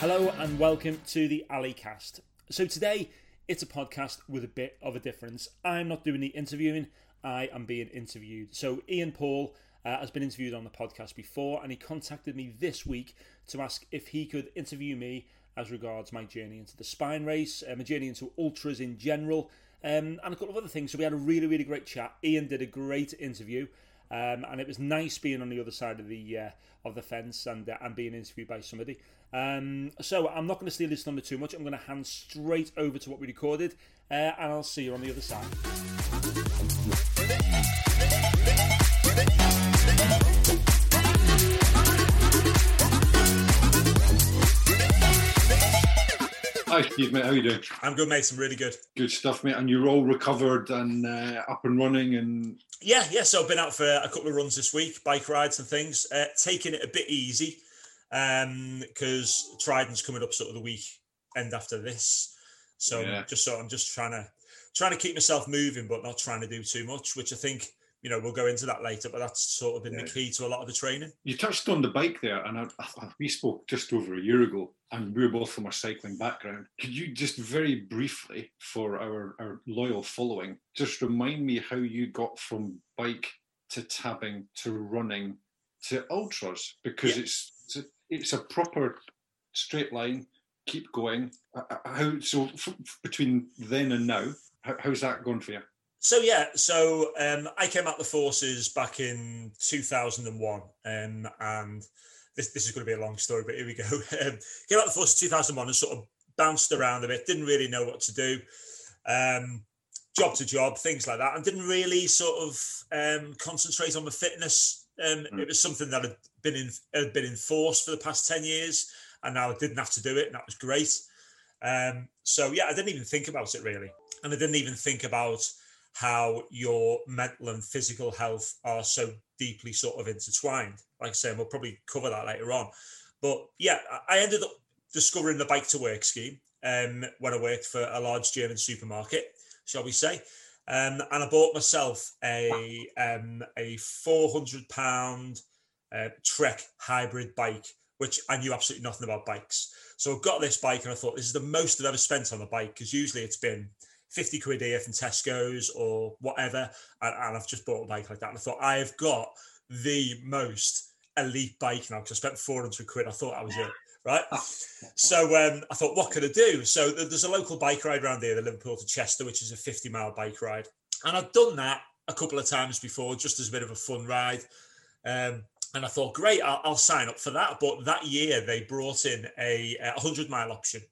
Hello and welcome to the AliCast. So today it's a podcast with a bit of a difference. I'm not doing the interviewing, I am being interviewed. So Ian Paul has been interviewed on the podcast before, and he contacted me this week to ask if he could interview me as regards my journey into the Spine Race, my journey into ultras in general, and a couple of other things. So we had a really great chat. Ian did a great interview. And it was nice being on the other side of the fence and being interviewed by somebody. So I'm not going to steal this thunder too much. I'm going to hand straight over to what we recorded, and I'll see you on the other side. Hi Steve, mate, how are you doing? I'm good, mate, I'm really good. Good stuff, mate, and you're all recovered and up and running and... Yeah, so I've been out for a couple of runs this week, bike rides and things, taking it a bit easy, because Trident's coming up sort of the weekend after this, so yeah. I'm just trying to keep myself moving, but not trying to do too much, which I think, you know, we'll go into that later, but that's sort of been the key to a lot of the training. You touched on the bike there, and we spoke just over a year ago, and we were both from our cycling background. Could you just very briefly, for our loyal following, just remind me how you got from bike to tabbing to running to ultras? Because it's a proper straight line, keep going. Between then and now, how's that gone for you? So I came out the forces back in 2001, and this is going to be a long story, but here we go. Came out the forces in 2001 and sort of bounced around a bit, didn't really know what to do, job to job, things like that, and didn't really sort of concentrate on my fitness. It was something that had been enforced for the past 10 years, and now I didn't have to do it, and that was great. So I didn't even think about it really, and I didn't even think about how your mental and physical health are so deeply sort of intertwined. Like I say, we'll probably cover that later on. But yeah, I ended up discovering the bike to work scheme when I worked for a large German supermarket, shall we say. And I bought myself a £400 Trek hybrid bike, which I knew absolutely nothing about bikes. So I got this bike and I thought, this is the most I've ever spent on a bike, because usually it's been 50 quid here from Tesco's or whatever, and I've just bought a bike like that. And I thought, I've got the most elite bike now, because I spent 400 quid. I thought I was it, right? So I thought, what could I do? So there's a local bike ride around here, the Liverpool to Chester, which is a 50-mile bike ride. And I've done that a couple of times before, just as a bit of a fun ride. And I thought, great, I'll sign up for that. But that year, they brought in a 100-mile option,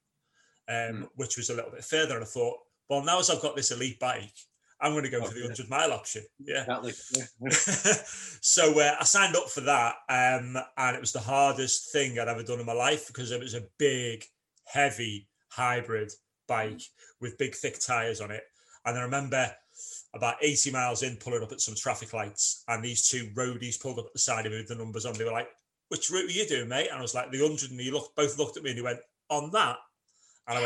which was a little bit further. And I thought, well, now as I've got this elite bike, I'm going to go for the 100-mile option. Yeah. Exactly. Yeah. So I signed up for that, and it was the hardest thing I'd ever done in my life, because it was a big, heavy hybrid bike with big, thick tyres on it. And I remember about 80 miles in, pulling up at some traffic lights, and these two roadies pulled up at the side of me with the numbers on. They were like, "Which route were you doing, mate?" And I was like, "The 100." And he both looked at me and he went, "On that." And I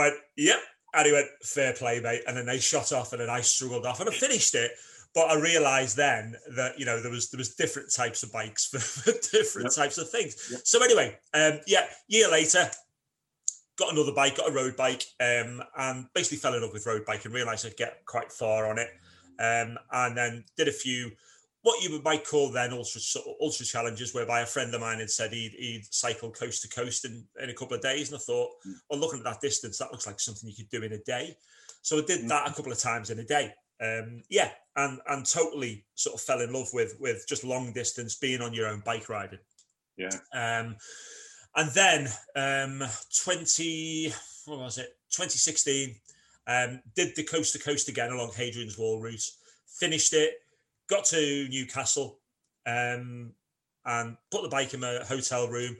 went, yep. And he went, "Fair play, mate." And then they shot off, and then I struggled off, and I finished it. But I realised then that, you know, there was different types of bikes for different types of things. Yep. So anyway, year later, got another bike, got a road bike, and basically fell in love with road bike and realised I'd get quite far on it. And then did a few, what you might call then ultra challenges, whereby a friend of mine had said he'd cycle coast to coast in a couple of days. And I thought, well, looking at that distance, that looks like something you could do in a day. So I did that a couple of times in a day. And totally sort of fell in love with just long distance, being on your own, bike riding. Yeah. And then 2016, did the coast to coast again along Hadrian's Wall route, finished it, got to Newcastle, and put the bike in a hotel room,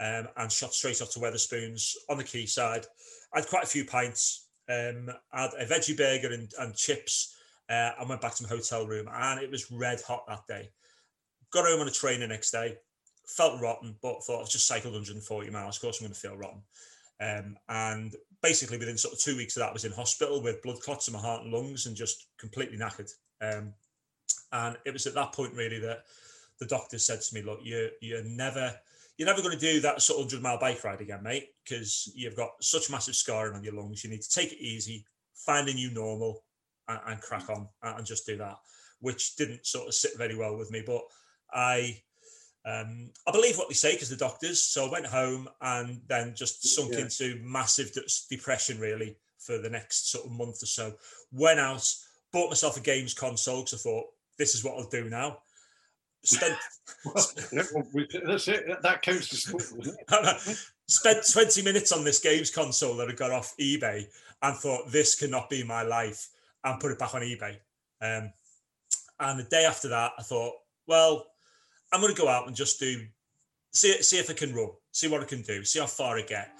and shot straight off to Weatherspoons on the quayside. I had quite a few pints, had a veggie burger and chips, and went back to my hotel room, and it was red hot that day. Got home on a train the next day, felt rotten, but thought I've just cycled 140 miles, of course I'm going to feel rotten. And basically within sort of 2 weeks of that, I was in hospital with blood clots in my heart and lungs and just completely knackered. And it was at that point really that the doctor said to me, look, you're never going to do that sort of 100-mile bike ride again, mate, because you've got such massive scarring on your lungs. You need to take it easy, find a new normal and crack on and just do that, which didn't sort of sit very well with me. But I believe what they say because the doctors. So I went home and then just sunk into massive depression really for the next sort of month or so. Went out, bought myself a games console because I thought, this is what I'll do now. That's it. That counts as sport, doesn't it? Spent 20 minutes on this games console that I got off eBay and thought, this cannot be my life, and put it back on eBay. And the day after that, I thought, well, I'm going to go out and just see if I can run, see what I can do, see how far I get.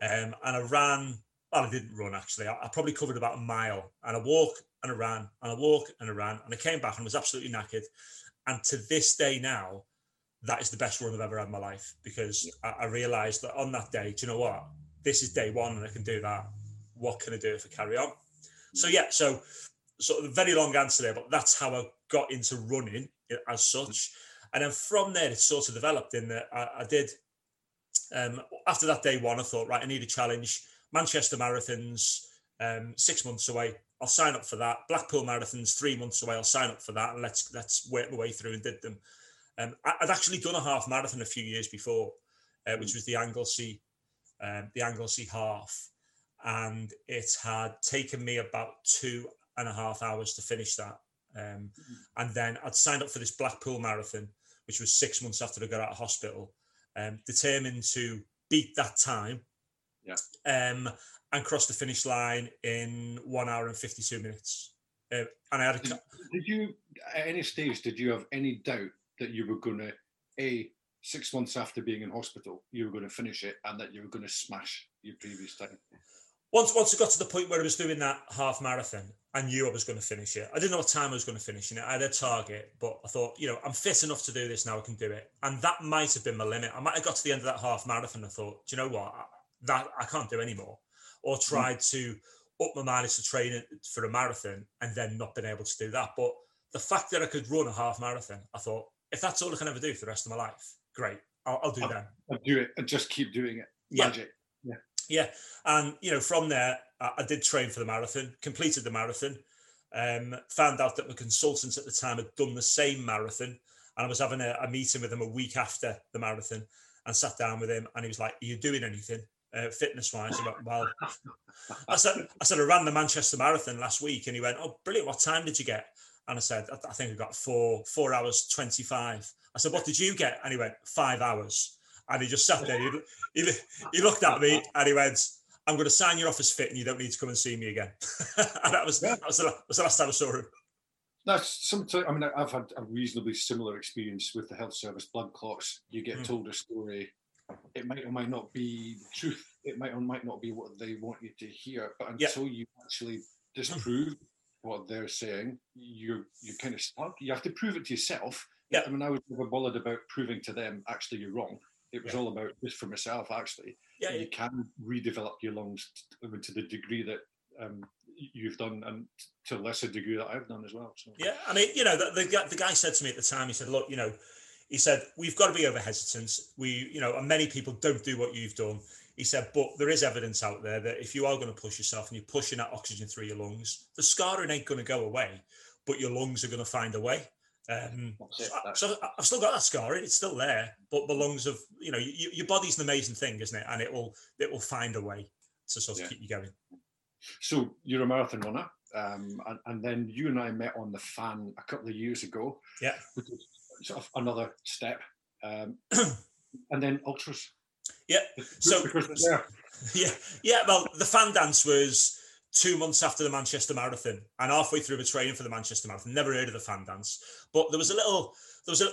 And I ran, well, I didn't run actually. I probably covered about a mile, and I walked and I ran and I walked and I ran, and I came back and was absolutely knackered. And to this day now, that is the best run I've ever had in my life, because I realised that on that day, do you know what? This is day one and I can do that. What can I do if I carry on? So sort of a very long answer there, but that's how I got into running as such. And then from there, it sort of developed in that I did, after that day one, I thought, right, I need a challenge. Manchester Marathon's 6 months away. I'll sign up for that. Blackpool Marathon's 3 months away. I'll sign up for that. And let's work my way through, and did them. I'd actually done a half marathon a few years before, which was the Anglesey half. And it had taken me about 2.5 hours to finish that. And then I'd signed up for this Blackpool Marathon, which was 6 months after I got out of hospital, determined to beat that time, and cross the finish line in 1 hour and 52 minutes. And I had a... Did you, at any stage, did you have any doubt that you were going to, 6 months after being in hospital, you were going to finish it and that you were going to smash your previous time? Once I got to the point where I was doing that half marathon, I knew I was going to finish it. I didn't know what time I was going to finish in it. I had a target, but I thought, I'm fit enough to do this now, I can do it. And that might have been my limit. I might have got to the end of that half marathon and I thought, do you know what? I can't do anymore. Or tried to up my mileage to train for a marathon and then not been able to do that. But the fact that I could run a half marathon, I thought, if that's all I can ever do for the rest of my life, great, I'll do that. I'll do it and just keep doing it. Magic. Yeah. And, from there, I did train for the marathon, completed the marathon, found out that my consultant at the time had done the same marathon, and I was having a meeting with him a week after the marathon and sat down with him, and he was like, are you doing anything fitness-wise? I went, well, I said, I ran the Manchester Marathon last week, and he went, oh, brilliant, what time did you get? And I said, I think I got 4 hours, 25. I said, what did you get? And he went, 5 hours. And he just sat there, he looked at me and he went, I'm going to sign your office fit and you don't need to come and see me again. And that was the last time I saw him. That's sometimes, I mean, I've had a reasonably similar experience with the health service, blood clots. You get told a story. It might or might not be the truth. It might or might not be what they want you to hear. But until you actually disprove what they're saying, you're kind of stuck. You have to prove it to yourself. Yeah. I mean, I was never bothered about proving to them, actually, you're wrong. It was all about this for myself, actually. Yeah, you can redevelop your lungs to the degree that you've done, and to a lesser degree that I've done as well. So. Yeah, I mean, the guy said to me at the time, he said, look, he said, we've got to be over hesitant. We, and many people don't do what you've done. He said, but there is evidence out there that if you are going to push yourself and you're pushing that oxygen through your lungs, the scarring ain't going to go away, but your lungs are going to find a way. So I've still got that scarring, it's still there, but the lungs of your body's an amazing thing, isn't it? And it will find a way to sort of keep you going. So you're a marathon runner, and then you and I met on the Fan a couple of years ago. Yeah, which is sort of another step, and then ultras. Yeah. So yeah. Well, the Fan Dance was 2 months after the Manchester Marathon, and halfway through the training for the Manchester Marathon, never heard of the Fan Dance, but there was a little, there was a,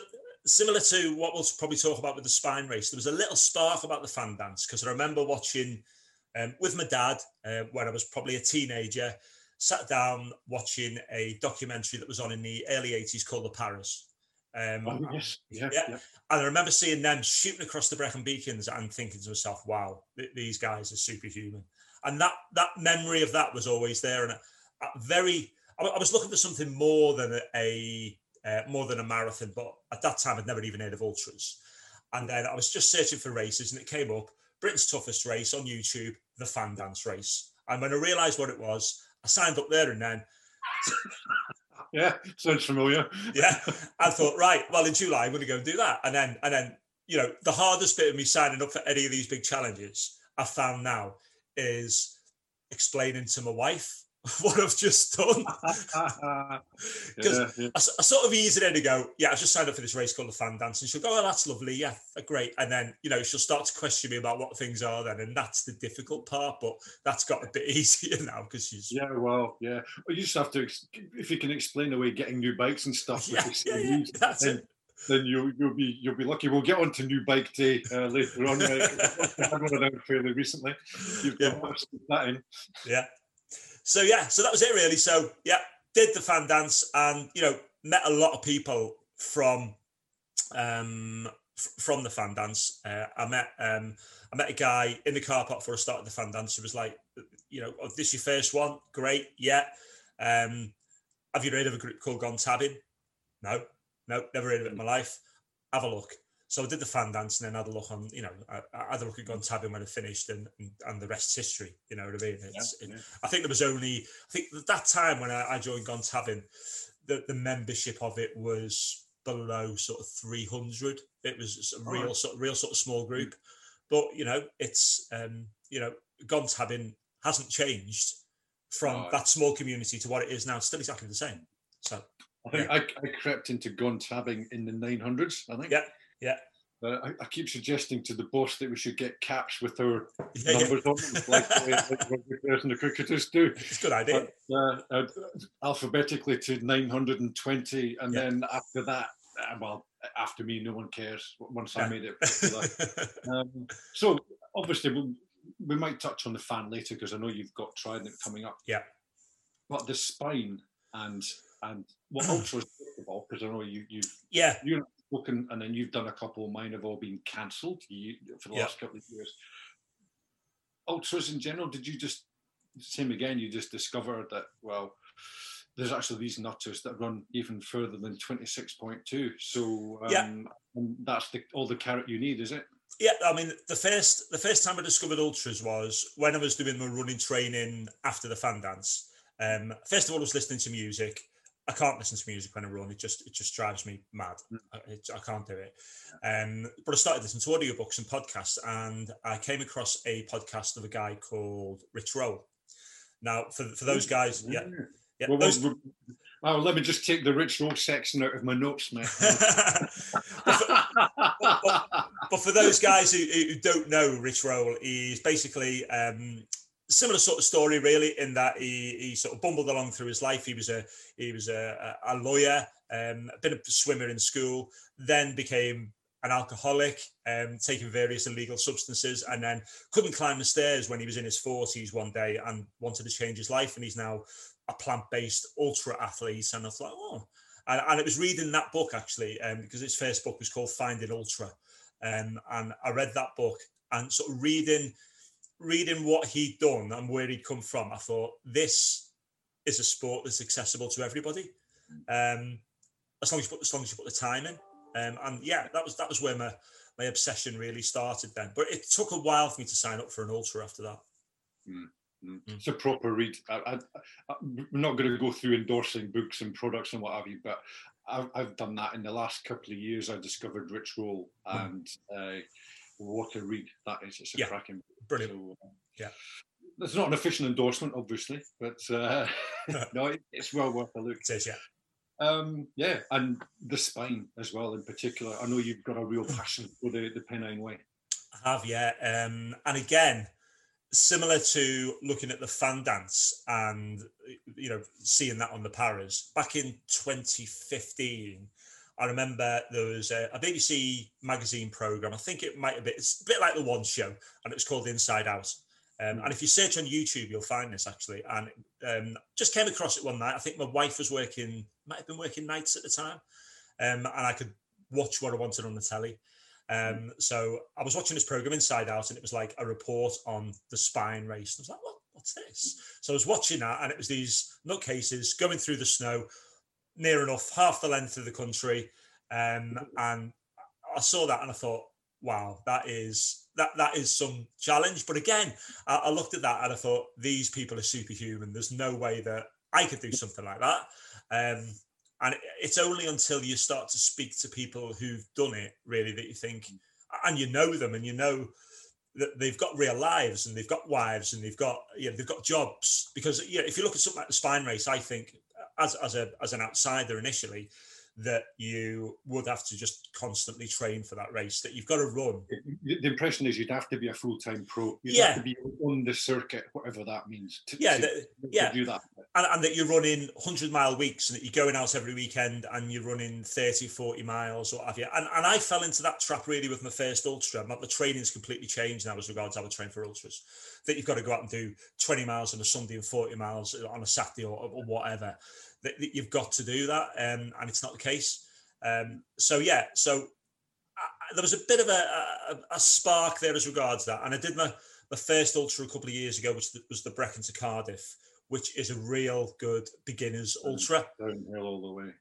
similar to what we'll probably talk about with the Spine Race, there was a little spark about the Fan Dance, because I remember watching with my dad when I was probably a teenager, sat down watching a documentary that was on in the early 80s called The Paras. Yeah. And I remember seeing them shooting across the Brecon Beacons and thinking to myself, wow, these guys are superhuman. And that memory of that was always there. And I was looking for something more than a marathon, but at that time I'd never even heard of ultras. And then I was just searching for races, and it came up, Britain's Toughest Race on YouTube, the Fan Dance Race. And when I realised what it was, I signed up there and then. Yeah, sounds familiar. Yeah, I thought, right, well, in July I'm going to go and do that. And then, you know, the hardest bit of me signing up for any of these big challenges, I found now, is explaining to my wife what I've just done. Because I sort of ease it in and go, yeah, I've just signed up for this race called the Fan Dance. And she'll go, oh, that's lovely, yeah, great. And then, you know, she'll start to question me about what things are then. And that's the difficult part, but that's got a bit easier now because she's... Yeah, well, yeah. Well, you just have to, if you can explain away getting new bikes and stuff. Yeah, that's it. Then you'll be lucky. We'll get on to New Bike Day later on. I had one of them fairly recently. You've got that in. Yeah. So that was it really. So yeah, did the Fan Dance, and you know, met a lot of people from the Fan Dance. I met a guy in the car park before I started the Fan Dance. He was like, you know, oh, this your first one? Great, yeah. Have you heard of a group called Gontabbing? No, never heard of it in my life. Have a look. So I did the Fan Dance and then had a look on, you know, I had a look at Gontabbing when I finished, and the rest's history, you know what I mean? I think there was only, at that time when I joined Gontabbing, the membership of it was below sort of 300. It was a real sort of small group. But, you know, it's, you know, Gontabbing hasn't changed from that small community to what it is now. It's still exactly the same. So I think I crept into Gontabbing in the 900s, I think. Yeah. Yeah, I keep suggesting to the boss that we should get caps with our numbers on them, like what the cricketers do. It's a good idea. But, alphabetically to 920, and then after that, well, after me, no one cares. Once I made it, so obviously we might touch on the Fan later because I know you've got Trident coming up. Yeah, but the Spine and what ultras football, because I know you. And then you've done a couple. Mine have all been cancelled for the last couple of years. Ultras in general, did you just, same again, you just discovered that, well, there's actually these nutters that run even further than 26.2. So that's all the carrot you need, is it? Yeah, I mean, the first time I discovered ultras was when I was doing my running training after the Fan Dance. First of all, I was listening to music. I can't listen to music when I run. It just drives me mad. I can't do it. But I started listening to audiobooks and podcasts, and I came across a podcast of a guy called Rich Roll. Now, for those guys, let me just take the Rich Roll section out of my notes, mate. but for those guys who don't know, Rich Roll is basically... similar sort of story, really, in that he sort of bumbled along through his life. He was a lawyer, a bit of a swimmer in school, then became an alcoholic, taking various illegal substances, and then couldn't climb the stairs when he was in his 40s one day and wanted to change his life. And he's now a plant-based ultra athlete. And I thought, oh. And it was reading that book, actually, because his first book was called Finding Ultra. And I read that book and sort of reading what he'd done and where he'd come from, I thought, this is a sport that's accessible to everybody, as long as you put the time in. That was where my obsession really started then. But it took a while for me to sign up for an ultra after that. It's a proper read. I'm not going to go through endorsing books and products and what have you, but I've done that in the last couple of years. I discovered Rich Roll and... what a read that is. It's a cracking book. Brilliant. So, that's not an official endorsement, obviously, but no, it's well worth a look. It is, and the Spine as well in particular. I know you've got a real passion for the Pennine Way. I have, and again, similar to looking at the Fan Dance and, you know, seeing that on the Paras, back in 2015, I remember there was a BBC magazine programme. I think it might have been, it's a bit like the One Show, and it was called Inside Out. And if you search on YouTube, you'll find this actually. And just came across it one night. I think my wife was working, might have been working nights at the time. And I could watch what I wanted on the telly. So I was watching this programme, Inside Out, and it was like a report on the Spine Race. And I was like, what's this? So I was watching that, and it was these nutcases going through the snow, near enough half the length of the country, and I saw that and I thought, wow, that is some challenge. But again, I looked at that and I thought, these people are superhuman. There's no way that I could do something like that. And it's only until you start to speak to people who've done it, really, that you think, and you know them, and you know that they've got real lives, and they've got wives, and they've got jobs. Because if you look at something like the Spine Race, I think, as an outsider initially, that you would have to just constantly train for that race, that you've got to run. The impression is you'd have to be a full-time pro. You'd have to be on the circuit, whatever that means, to do that. And that you're running 100-mile weeks, and that you're going out every weekend and you're running 30, 40 miles, or what have you. And I fell into that trap, really, with my first ultra. My training's completely changed now as regards how I train for ultras, that you've got to go out and do 20 miles on a Sunday and 40 miles on a Saturday or whatever. That you've got to do that, and it's not the case. So there was a bit of a spark there as regards that, and I did my first ultra a couple of years ago, which was the Brecon to Cardiff, which is a real good beginner's ultra. Downhill all the way.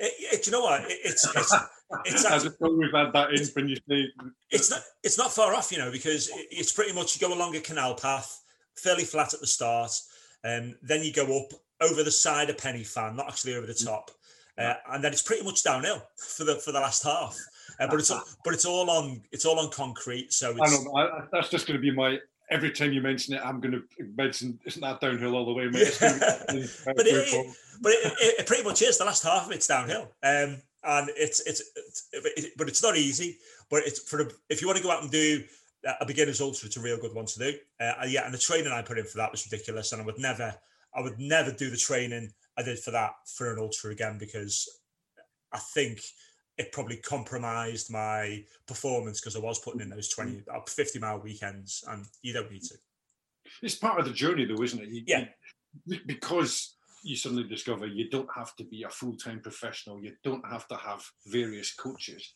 Do you know what? It's actually, I just thought we've had that in when you say it's not far off, because it's pretty much you go along a canal path, fairly flat at the start, and then you go up over the side of Pen y Fan, not actually over the top, and then it's pretty much downhill for the last half. But it's all on concrete. So it's, that's just going to be my. Every time you mention it, I'm going to mention isn't that downhill all the way, mate? But it pretty much is. The last half of it's downhill, and but it's not easy. But it's if you want to go out and do a beginner's ultra, it's a real good one to do. And the training I put in for that was ridiculous, and I would never do the training I did for that for an ultra again, because I think it probably compromised my performance, because I was putting in those 20 or 50-mile weekends, and you don't need to. It's part of the journey, though, isn't it? Because you suddenly discover you don't have to be a full-time professional. You don't have to have various coaches.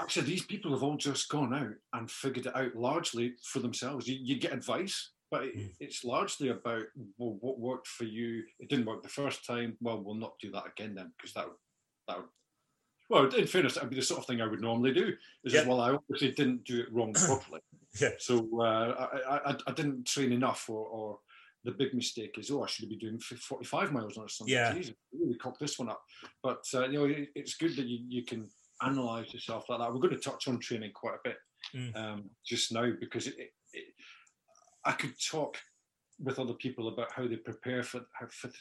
Actually, these people have all just gone out and figured it out largely for themselves. You get advice. But it's largely about, well, what worked for you. It didn't work the first time. Well, we'll not do that again then, because that would. Well, in fairness, that would be the sort of thing I would normally do. I obviously didn't do it wrong properly. So I didn't train enough, or the big mistake is, I should be doing 45 miles on something. Jesus, I really cocked this one up. But it's good that you can analyse yourself like that. We're going to touch on training quite a bit just now, because I could talk with other people about how they prepare for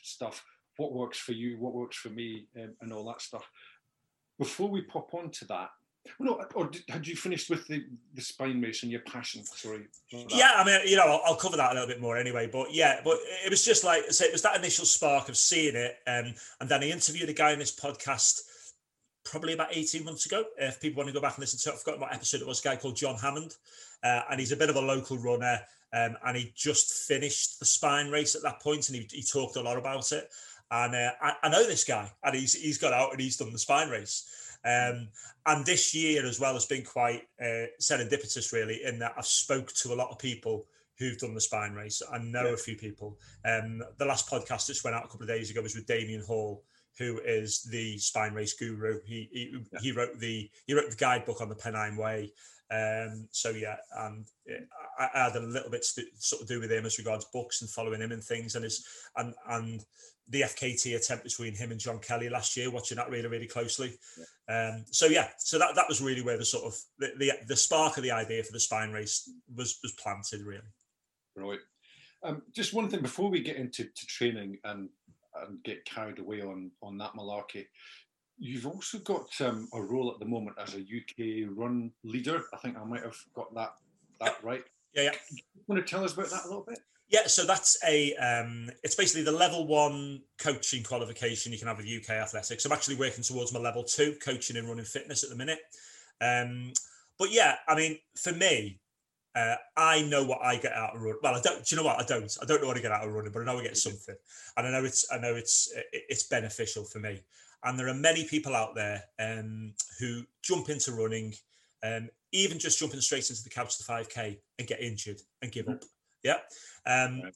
stuff, what works for you, what works for me, and all that stuff. Before we pop on to that, had you finished with the Spine Race and your passion? Sorry. Yeah, I mean, I'll cover that a little bit more anyway. But it was just like I say, it was that initial spark of seeing it, and then I interviewed a guy in this podcast probably about 18 months ago. If people want to go back and listen to it, I've forgotten what episode it was. A guy called John Hammond, and he's a bit of a local runner. And he just finished the Spine Race at that point, and he talked a lot about it. And I know this guy, and he's got out and he's done the Spine Race. And this year as well has been quite serendipitous, really, in that I've spoke to a lot of people who've done the Spine Race. I know a few people. The last podcast that went out a couple of days ago was with Damian Hall, who is the Spine Race guru. He wrote the guidebook on the Pennine Way. I had a little bit to sort of do with him as regards books and following him and things, and his and the FKT attempt between him and John Kelly last year, watching that really, really closely. So that was really where the sort of the spark of the idea for the Spine Race was planted, really. Right. Just one thing before we get into training and get carried away on that malarkey. You've also got a role at the moment as a UK run leader. I think I might have got that right. Yeah. You want to tell us about that a little bit? Yeah, so that's a, it's basically the level one coaching qualification you can have with UK Athletics. I'm actually working towards my level two coaching and running fitness at the minute. But yeah, I mean, for me, I know what I get out of running. Well, I don't, do you know what? I don't know what I get out of running, but I know I get something. And I know it's beneficial for me. And there are many people out there who jump into running, even just jumping straight into the couch to 5K and get injured and give up. Yeah. And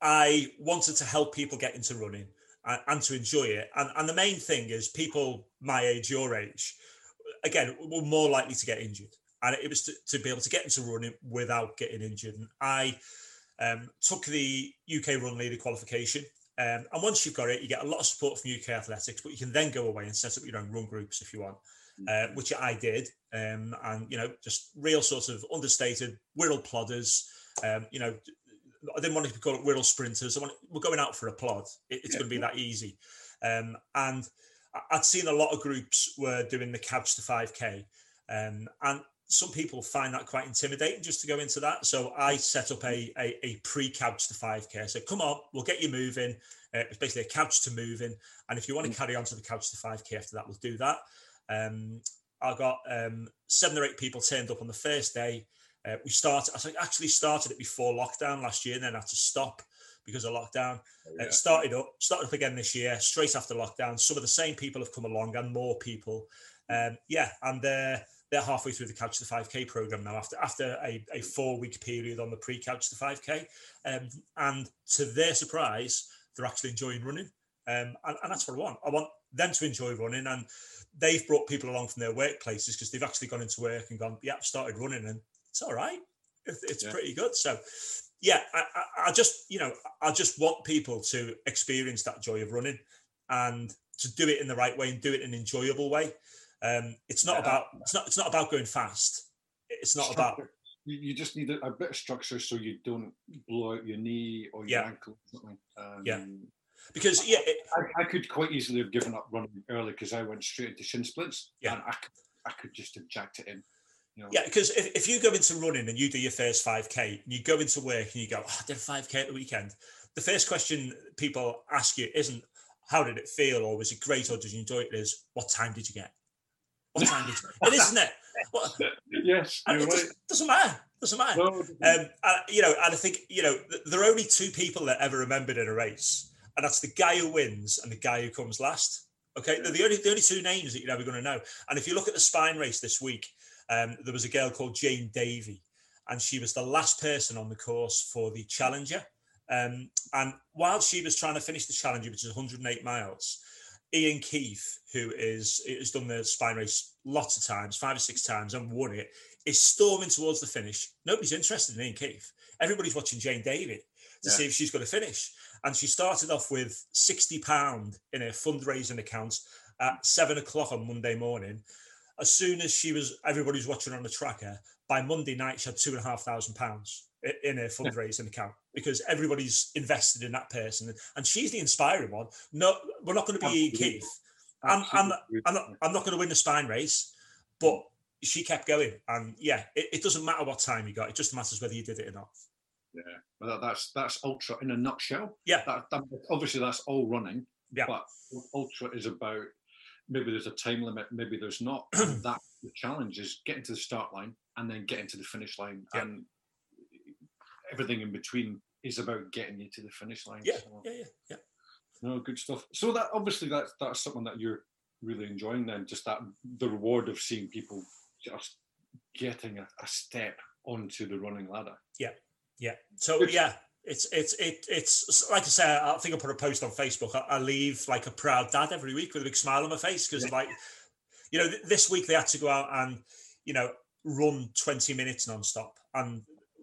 I wanted to help people get into running and to enjoy it. And the main thing is people my age, your age, again, were more likely to get injured. And it was to be able to get into running without getting injured. And I took the UK Run Leader qualification. And once you've got it, you get a lot of support from UK Athletics, but you can then go away and set up your own run groups if you want. Which I did, and you know, just real sort of understated Wirral plodders. You know, I didn't want to call it Wirral sprinters. We're going out for a plod. It's going to be that easy. And I'd seen a lot of groups were doing the couch to 5K, and some people find that quite intimidating just to go into that. So I set up a pre-couch to 5K. So come on, we'll get you moving. It's basically a couch to moving, and if you want to carry on to the couch to 5K after that, we'll do that. I got 7 or 8 people turned up on the first day. I actually started it before lockdown last year, and then had to stop because of lockdown. Started up again this year, straight after lockdown. Some of the same people have come along and more people. And they're halfway through the Couch to 5K program now after a 4-week period on the pre-Couch to 5K. And to their surprise, they're actually enjoying running. And that's what I want. I want them to enjoy running, and they've brought people along from their workplaces because they've actually gone into work and gone, yeah, I've started running and it's all right. It's pretty good. So yeah, I just want people to experience that joy of running and to do it in the right way and do it in an enjoyable way. It's not about going fast. It's not about. You just need a bit of structure so you don't blow out your knee or your ankle. Or something. Because I could quite easily have given up running early because I went straight into shin splints. Yeah, and I could just have jacked it in. You know? Yeah, because if you go into running and you do your first 5K and you go into work and you go, I did 5K at the weekend. The first question people ask you isn't how did it feel or was it great or did you enjoy it? It is what time did you get? What time did you get? It isn't it? What? Yes, you're right. Doesn't matter. Doesn't matter. No, it doesn't. And I think there are only two people that ever remembered in a race. And that's the guy who wins and the guy who comes last. Okay, they're the only two names that you're never going to know. And if you look at the Spine Race this week, there was a girl called Jane Davey, and she was the last person on the course for the Challenger. And while she was trying to finish the Challenger, which is 108 miles, Eoin Keith, who has done the Spine Race lots of times, 5 or 6 times, and won it, is storming towards the finish. Nobody's interested in Eoin Keith. Everybody's watching Jane Davey to see if she's going to finish. And she started off with £60 in her fundraising account at 7:00 on Monday morning. As soon as everybody was watching on the tracker, by Monday night, she had £2,500 in her fundraising account because everybody's invested in that person. And she's the inspiring one. No, we're not going to be Ian Keith. I'm not going to win the Spine Race, but she kept going. And yeah, it doesn't matter what time you got. It just matters whether you did it or not. Yeah, well, that's ultra in a nutshell. Yeah, that, obviously that's all running. Yeah, but ultra is about maybe there's a time limit, maybe there's not. That the challenge is getting to the start line and then getting to the finish line, and everything in between is about getting you to the finish line. Yeah, so. Yeah. No, good stuff. So that obviously that's something that you're really enjoying. Then just that the reward of seeing people just getting a step onto the running ladder. Yeah. Yeah. So yeah, it's like I said, I think I put a post on Facebook. I leave like a proud dad every week with a big smile on my face because this week they had to go out and run 20 minutes nonstop, and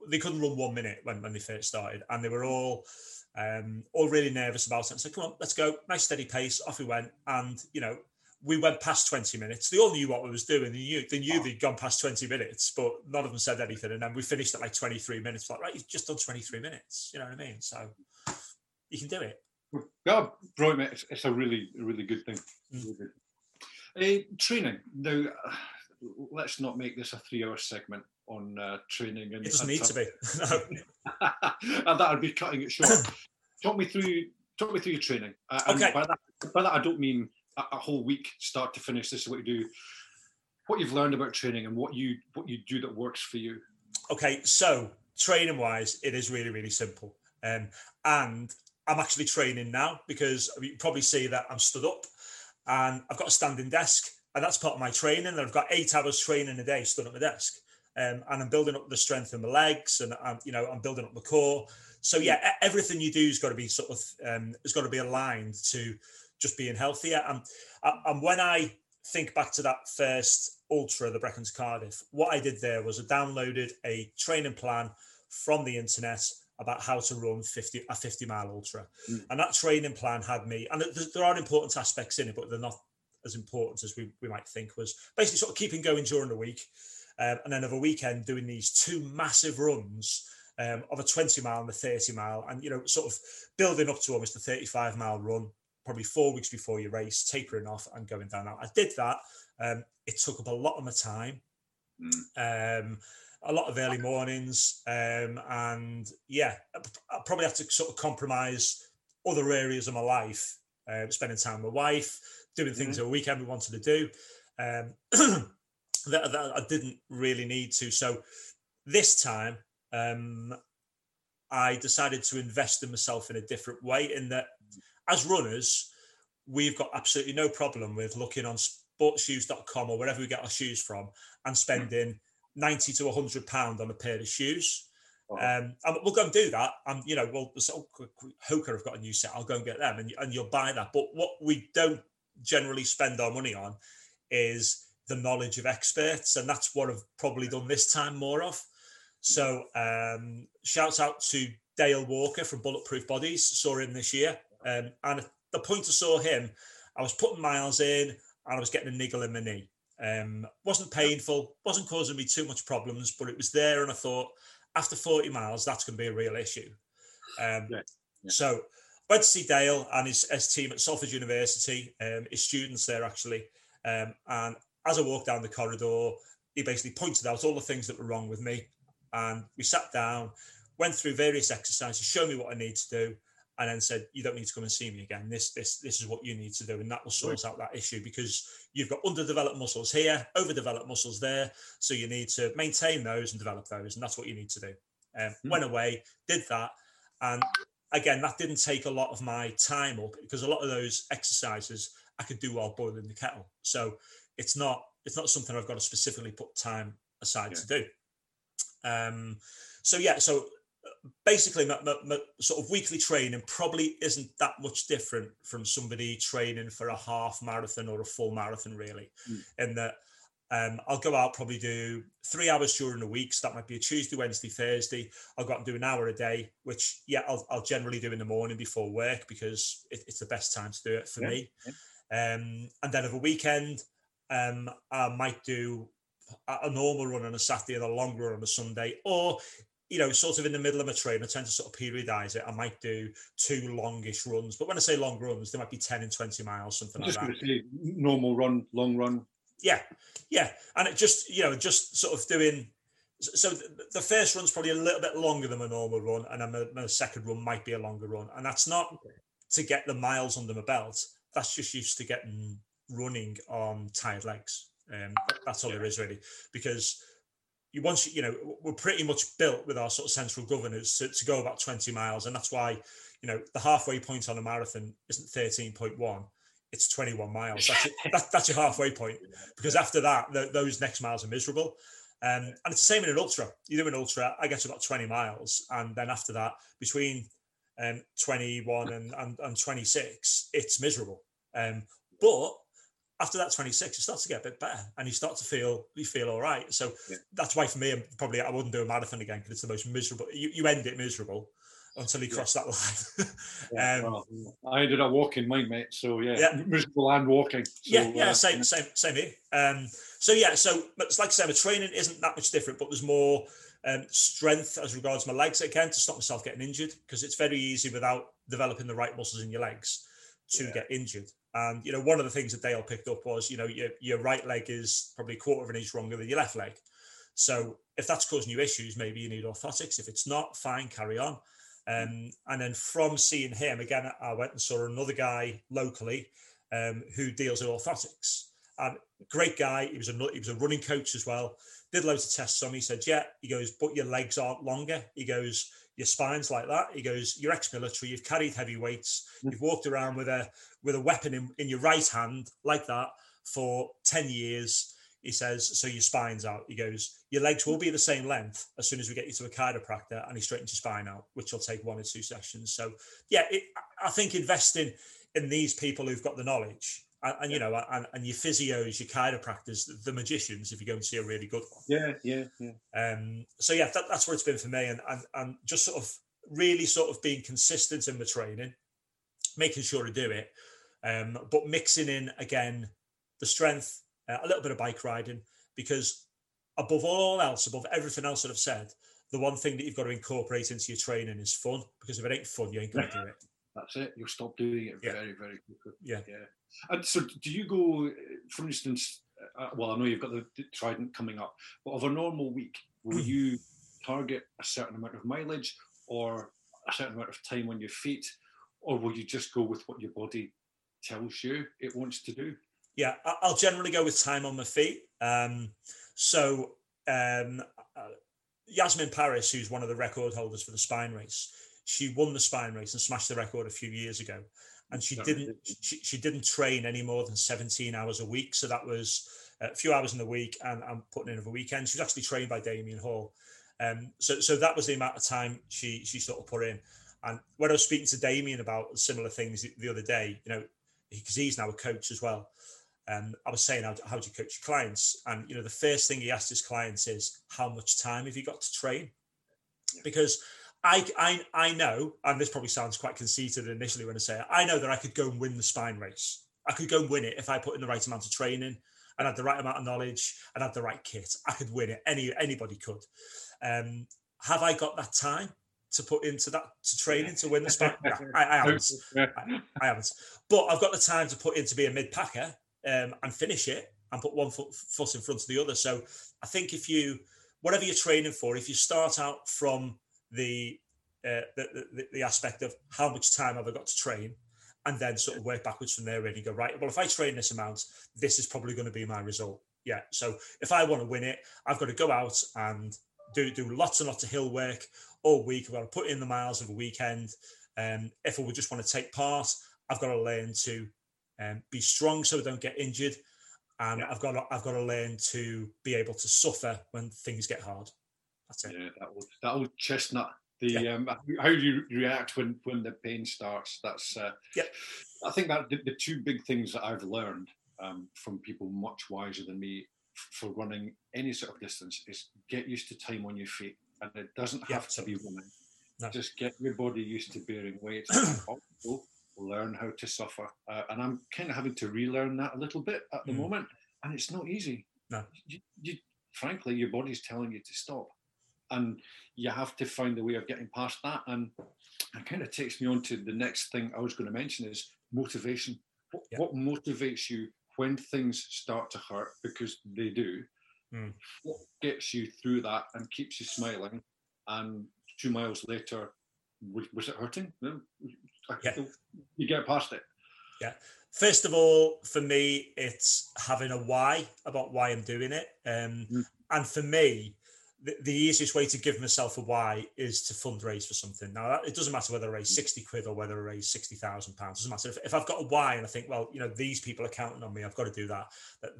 they couldn't run 1 minute when they first started, and they were all really nervous about it. So come on, let's go, nice steady pace, off we went, and we went past 20 minutes. They all knew what we was doing. They knew they'd gone past 20 minutes, but none of them said anything. And then we finished at like 23 minutes. Like, right, you've just done 23 minutes. You know what I mean? So you can do it. Oh, brilliant, mate. It's a really, really good thing. Mm. Training. Now, let's not make this a 3-hour segment on training. And it doesn't need to be. And that would be cutting it short. Talk me through your training. Okay. By that, I don't mean a whole week, start to finish. This is what you do, what you've learned about training, and what you do that works for you. Okay, so training-wise, it is really, really simple. And I'm actually training now because you probably see that I'm stood up and I've got a standing desk, and that's part of my training. And I've got 8 hours training a day stood at my desk, and I'm building up the strength in my legs, and I'm building up my core. So yeah, everything you do has got to be sort of has got to be aligned to just being healthier. And when I think back to that first ultra, the Brecon to Cardiff, what I did there was I downloaded a training plan from the internet about how to run a 50-mile ultra. Mm. And that training plan had me, and there are important aspects in it, but they're not as important as we might think, was basically sort of keeping going during the week, and then over a weekend doing these two massive runs of a 20-mile and a 30-mile, and, sort of building up to almost a 35-mile run, probably 4 weeks before your race, tapering off and going down. I did that. It took up a lot of my time. Mm. A lot of early mornings, and yeah, I probably have to sort of compromise other areas of my life, spending time with my wife, doing things mm-hmm. over the weekend we wanted to do, that I didn't really need to. So this time, I decided to invest in myself in a different way, in that as runners, we've got absolutely no problem with looking on sportshoes.com or wherever we get our shoes from and spending mm-hmm. £90 to £100 on a pair of shoes. Uh-huh. And we'll go and do that. And, Hoka have got a new set. I'll go and get them, and you'll buy that. But what we don't generally spend our money on is the knowledge of experts. And that's what I've probably done this time more of. So shout out to Dale Walker from Bulletproof Bodies. Saw him this year. And at the point I saw him, I was putting miles in and I was getting a niggle in my knee. Wasn't painful, wasn't causing me too much problems, but it was there, and I thought, after 40 miles, that's going to be a real issue. So I went to see Dale and his team at Salford University, his students there actually, and as I walked down the corridor, he basically pointed out all the things that were wrong with me, and we sat down, went through various exercises, showed me what I need to do, and then said, you don't need to come and see me again. This is what you need to do, and that will sort out that issue, because you've got underdeveloped muscles here, overdeveloped muscles there, so you need to maintain those and develop those, and that's what you need to do. Went away, did that, and again, that didn't take a lot of my time up, because a lot of those exercises I could do while boiling the kettle. So it's not something I've got to specifically put time aside to do. So basically, my sort of weekly training probably isn't that much different from somebody training for a half marathon or a full marathon, really. In that I'll go out, probably do 3 hours during the week. So that might be a Tuesday, Wednesday, Thursday. I'll go out and do an hour a day, which, I'll generally do in the morning before work, because it's the best time to do it for me. Yeah. And then over a weekend, I might do a normal run on a Saturday and a long run on a Sunday, or... sort of in the middle of my train, I tend to sort of periodise it. I might do two longish runs, but when I say long runs, they might be 10 and 20 miles, something like that. Just going to say normal run, long run. Yeah. And it just sort of doing... So the first run's probably a little bit longer than my normal run, and then my second run might be a longer run. And that's not to get the miles under my belt. That's just used to getting running on tired legs. That's all there is, really, because... we're pretty much built with our sort of central governors to go about 20 miles. And that's why, the halfway point on a marathon isn't 13.1, it's 21 miles. That's your halfway point, because after that, those next miles are miserable. And it's the same in an ultra. You do an ultra, I get to about 20 miles. And then after that, between 21 and 26, it's miserable. But after that 26, it starts to get a bit better, and you feel all right. So that's why for me, probably I wouldn't do a marathon again, because it's the most miserable. You end it miserable until you cross that line. I ended up walking, mine, mate. So miserable and walking. So, same here. So it's like I say, my training isn't that much different, but there's more strength as regards my legs again to stop myself getting injured, because it's very easy without developing the right muscles in your legs to get injured. And, you know, one of the things that Dale picked up was, you know, your right leg is probably a quarter of an inch longer than your left leg. So if that's causing you issues, maybe you need orthotics. If it's not, fine, carry on. And then from seeing him again, I went and saw another guy locally who deals in orthotics. And great guy. He was a running coach as well. Did loads of tests on me. He said, yeah, he goes, but your legs aren't longer. He goes, your spine's like that. He goes, you're ex-military. You've carried heavy weights. You've walked around with a weapon in your right hand like that for 10 years. He says, so your spine's out. He goes, your legs will be the same length as soon as we get you to a chiropractor, and he straightens your spine out, which will take 1 or 2 sessions. So, yeah, I think investing in these people who've got the knowledge. And you know, and your physios, your chiropractors, the magicians, if you go and see a really good one. Yeah. So yeah, that's where it's been for me, and just sort of really sort of being consistent in the training, making sure to do it, but mixing in again the strength, a little bit of bike riding, because above all else, above everything else that I've said, the one thing that you've got to incorporate into your training is fun, because if it ain't fun, you ain't going to do it. That's it. You'll stop doing it very, very quickly. Yeah. And so, do you go, for instance? Well, I know you've got the Trident coming up, but of a normal week, will you target a certain amount of mileage or a certain amount of time on your feet, or will you just go with what your body tells you it wants to do? Yeah, I'll generally go with time on my feet. Yasmin Paris, who's one of the record holders for the Spine Race, she won the Spine Race and smashed the record a few years ago. And she didn't train any more than 17 hours a week. So that was a few hours in the week, and I'm putting in over weekend. She was actually trained by Damian Hall. So that was the amount of time she sort of put in. And when I was speaking to Damian about similar things the other day, you know, because he's now a coach as well. I was saying, how do you coach your clients? And, you know, the first thing he asked his clients is, how much time have you got to train? Because I know, and this probably sounds quite conceited initially when I say it, I know that I could go and win the Spine Race. I could go and win it if I put in the right amount of training and had the right amount of knowledge and had the right kit. I could win it. Anybody could. Have I got that time to put into that, to training to win the Spine? I haven't. But I've got the time to put in to be a mid-packer and finish it and put one foot in front of the other. So I think if you, whatever you're training for, if you start out from the aspect of how much time have I got to train, and then sort of work backwards from there, really go, right, well, if I train this amount, this is probably going to be my result. Yeah. So if I want to win it, I've got to go out and do lots and lots of hill work all week. I've got to put in the miles of a weekend. If I would just want to take part, I've got to learn to be strong so I don't get injured. And I've got to learn to be able to suffer when things get hard. That's it. Yeah, that old chestnut. How do you react when the pain starts? That's I think that the two big things that I've learned from people much wiser than me for running any sort of distance is get used to time on your feet, and it doesn't have to be running. No. Just get your body used to bearing weight. And also learn how to suffer, and I'm kind of having to relearn that a little bit at the moment, and it's not easy. No, you frankly, your body's telling you to stop. And you have to find a way of getting past that. And it kind of takes me on to the next thing I was going to mention is motivation. What motivates you when things start to hurt? Because they do. What gets you through that and keeps you smiling? And 2 miles later, was it hurting? No. You get past it. Yeah. First of all, for me, it's having a why about why I'm doing it. And for me, the easiest way to give myself a why is to fundraise for something. Now, it doesn't matter whether I raise 60 quid or whether I raise £60,000. It doesn't matter. If I've got a why and I think, well, you know, these people are counting on me, I've got to do that,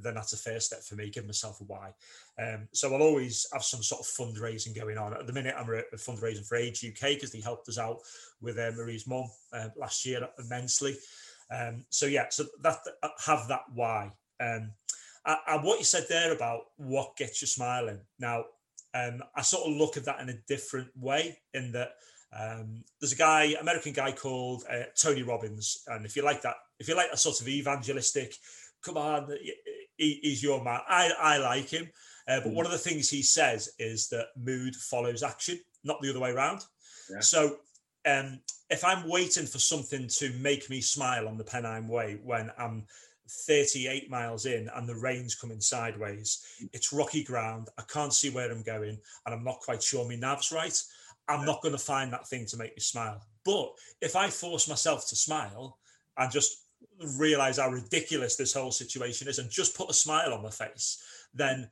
then that's the first step for me, give myself a why. So I'll always have some sort of fundraising going on. At the minute, I'm fundraising for Age UK because they helped us out with Marie's mum last year immensely. So that have that why. And what you said there about what gets you smiling. Now, I sort of look at that in a different way in that there's an American guy called Tony Robbins. And if you like that sort of evangelistic, come on, he's your man. I like him. But one of the things he says is that mood follows action, not the other way around. Yeah. So if I'm waiting for something to make me smile on the Pennine Way when I'm 38 miles in and the rain's coming sideways, it's rocky ground, I can't see where I'm going, and I'm not quite sure my nav's right, I'm not going to find that thing to make me smile. But if I force myself to smile and just realise how ridiculous this whole situation is and just put a smile on my face, then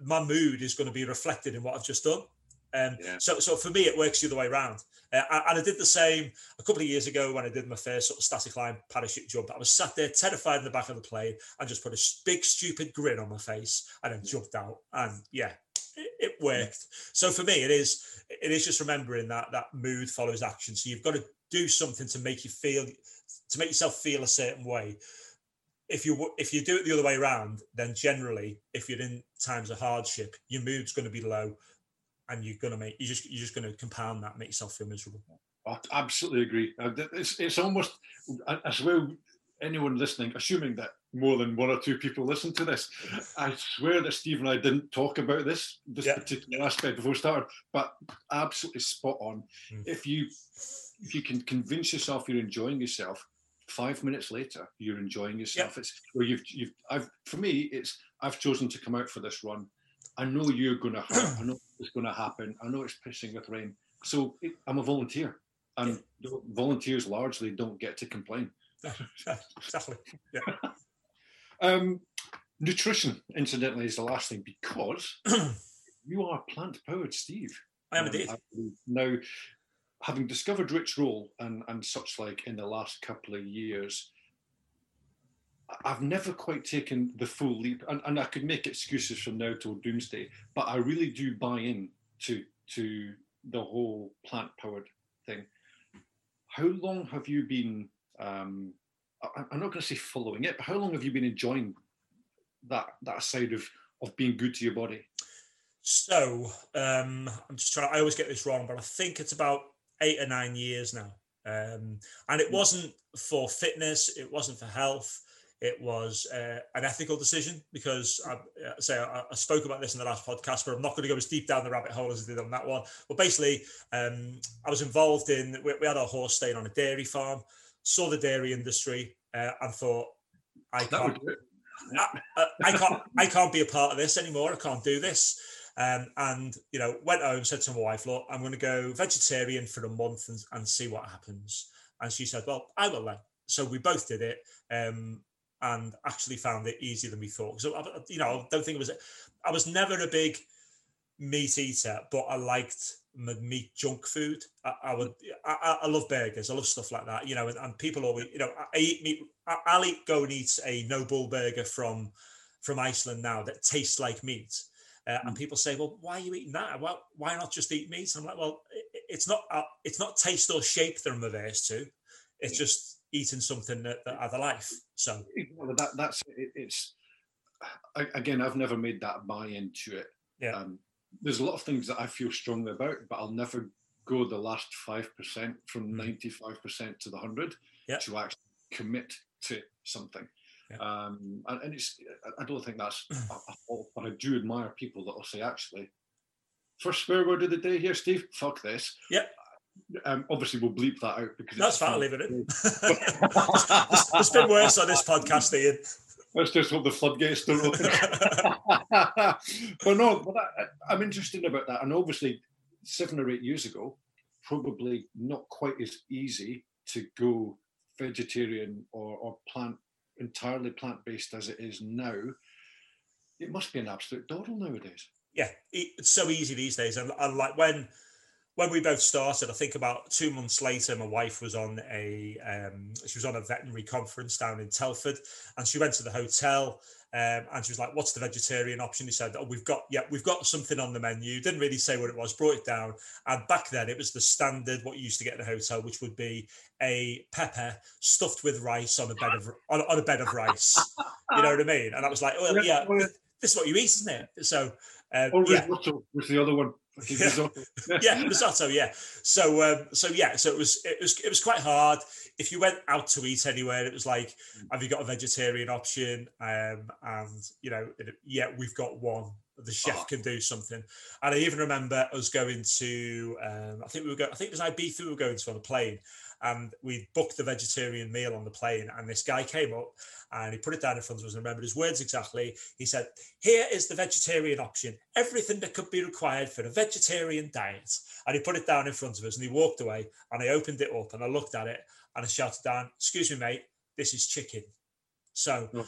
my mood is going to be reflected in what I've just done. So for me, it works the other way around. And I did the same a couple of years ago when I did my first sort of static line parachute jump. I was sat there terrified in the back of the plane and just put a big, stupid grin on my face and then jumped out. And yeah, it worked. So for me, it is just remembering that mood follows action. So you've got to do something to make yourself feel a certain way. If you do it the other way around, then generally, if you're in times of hardship, your mood's going to be low. And you're just going to compound that, make yourself feel miserable. I absolutely agree. It's almost, as well, anyone listening, assuming that more than one or two people listen to this, I swear that Steve and I didn't talk about this particular aspect before we started, but absolutely spot on. Mm. If you can convince yourself you're enjoying yourself, 5 minutes later you're enjoying yourself. Yep. I've chosen to come out for this run. I know you're going to hurt. I know it's going to happen. I know it's pissing with rain. So I'm a volunteer, and volunteers largely don't get to complain. Exactly. Yeah. Nutrition, incidentally, is the last thing, because you are plant-powered, Steve. I am indeed. Now, having discovered Rich Roll and such like in the last couple of years, I've never quite taken the full leap, and I could make excuses from now till doomsday, but I really do buy in to the whole plant-powered thing. How long have you been, I'm not going to say following it, but how long have you been enjoying that side of being good to your body? So, I'm just trying, I always get this wrong, but I think it's about 8 or 9 years now. And it wasn't for fitness, it wasn't for health. It was an ethical decision, because I spoke about this in the last podcast, but I'm not going to go as deep down the rabbit hole as I did on that one. But basically, I was involved in, we had our horse staying on a dairy farm, saw the dairy industry, and thought, I can't be a part of this anymore. I can't do this. And, you know, went home, said to my wife, look, I'm going to go vegetarian for a month and see what happens. And she said, well, I will then. So we both did it. And actually found it easier than we thought. So, you know, I don't think I was never a big meat eater, but I liked my meat junk food. I love burgers. I love stuff like that, you know, and people always, you know, I eat meat. I'll go and eat a no bull burger from Iceland now that tastes like meat. And people say, well, why are you eating that? Why not just eat meat? And I'm like, well, it's not taste or shape that I'm averse to. It's just eating something that other life. So that's it. It's again, I've never made that buy into it. Yeah. There's a lot of things that I feel strongly about, but I'll never go the last 5% from 95% to the 100 to actually commit to something. Yeah. And it's, I don't think that's a fault, but I do admire people that will say, actually, first swear word of the day here, Steve, fuck this. Yep. Obviously we'll bleep that out because that's fine, I'll leave it in. It's been worse on this podcast, Ian. Let's just hope the floodgates don't open. But no, I'm interested about that. And obviously 7 or 8 years ago, probably not quite as easy to go vegetarian or entirely plant-based as it is now. It must be an absolute doddle nowadays. Yeah, it's so easy these days. And like when we both started, I think about 2 months later, my wife was on a veterinary conference down in Telford, and she went to the hotel and she was like, what's the vegetarian option? He said, oh, we've got something on the menu. Didn't really say what it was, brought it down. And back then it was the standard, what you used to get in a hotel, which would be a pepper stuffed with rice on a bed of rice. You know what I mean? And I was like, well, yeah, this is what you eat, isn't it? So, risotto was the other one. Risotto. So it was quite hard. If you went out to eat anywhere, it was like, have you got a vegetarian option? And you know, we've got one. the chef can do something. And I even remember us going to, I think it was Ibiza we were going to on a plane, and we booked the vegetarian meal on the plane, and this guy came up and he put it down in front of us, and I remembered his words exactly. He said, "Here is the vegetarian option, everything that could be required for a vegetarian diet." And he put it down in front of us and he walked away, and I opened it up and I looked at it and I shouted down, "Excuse me, mate, this is chicken." So and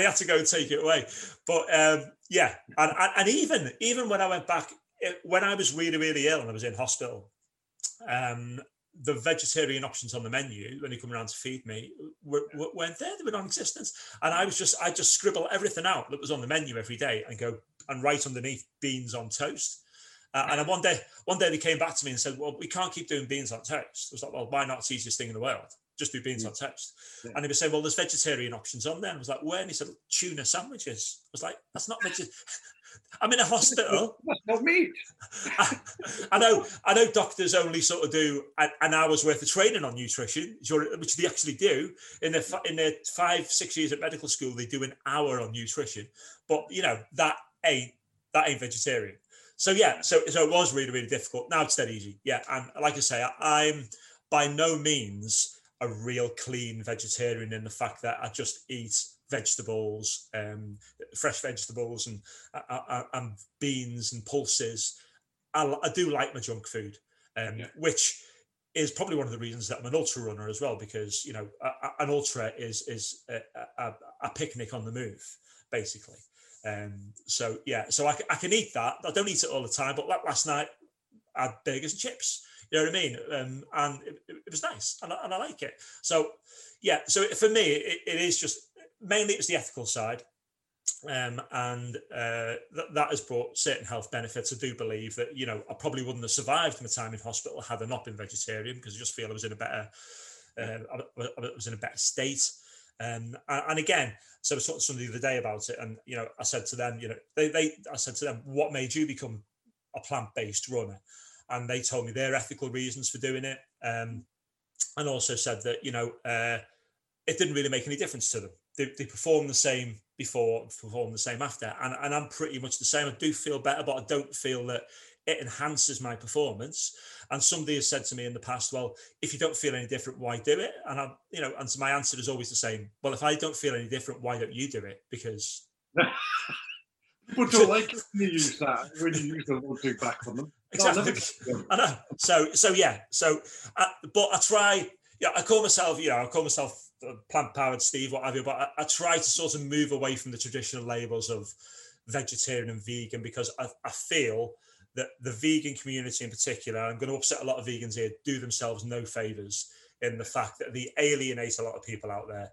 he had to go and take it away. But and even when I went back, when I was really, really ill and I was in hospital, the vegetarian options on the menu when he came around to feed me weren't there. They were non-existent, and I just scribble everything out that was on the menu every day and go and write underneath beans on toast. And then one day they came back to me and said, "Well, we can't keep doing beans on toast." I was like, "Well, why not? It's the easiest thing in the world. Just do beans on toast." Yeah. And he was saying, "Well, there's vegetarian options on there." And I was like, "Where?" And he said, "Tuna sandwiches." I was like, "That's not vegetarian. I'm in a hospital. That's not meat." I know doctors only sort of do an hour's worth of training on nutrition, which they actually do. In their 5-6 years at medical school, they do an hour on nutrition. But, you know, that ain't vegetarian. So, yeah, so it was really, really difficult. Now it's dead easy. Yeah, and like I say, I'm by no means a real clean vegetarian in the fact that I just eat vegetables, fresh vegetables and beans and pulses. I do like my junk food, which is probably one of the reasons that I'm an ultra runner as well, because, you know, an ultra is a picnic on the move, basically. So I can eat that. I don't eat it all the time, but like last night I had burgers and chips. You know what I mean? And it was nice, and I like it. So, yeah, so for me, it is just mainly it was the ethical side. That has brought certain health benefits. I do believe that, you know, I probably wouldn't have survived my time in hospital had I not been vegetarian, because I just feel I was in a better, I was in a better state. And again, so I was talking to somebody the other day about it, and, you know, I said to them, you know, I said to them, "What made you become a plant-based runner?" And they told me their ethical reasons for doing it, and also said that, you know, it didn't really make any difference to them. They performed the same before, performed the same after, and I'm pretty much the same. I do feel better, but I don't feel that it enhances my performance. And somebody has said to me in the past, "Well, if you don't feel any different, why do it?" And I, you know, and so my answer is always the same. Well, if I don't feel any different, why don't you do it? Because people don't like it when you use that, when you use the logic back on them. Exactly. I know. But I try. Yeah, I call myself plant-powered Steve, what have you. But I try to sort of move away from the traditional labels of vegetarian and vegan, because I feel that the vegan community in particular, I'm going to upset a lot of vegans here, do themselves no favors in the fact that they alienate a lot of people out there.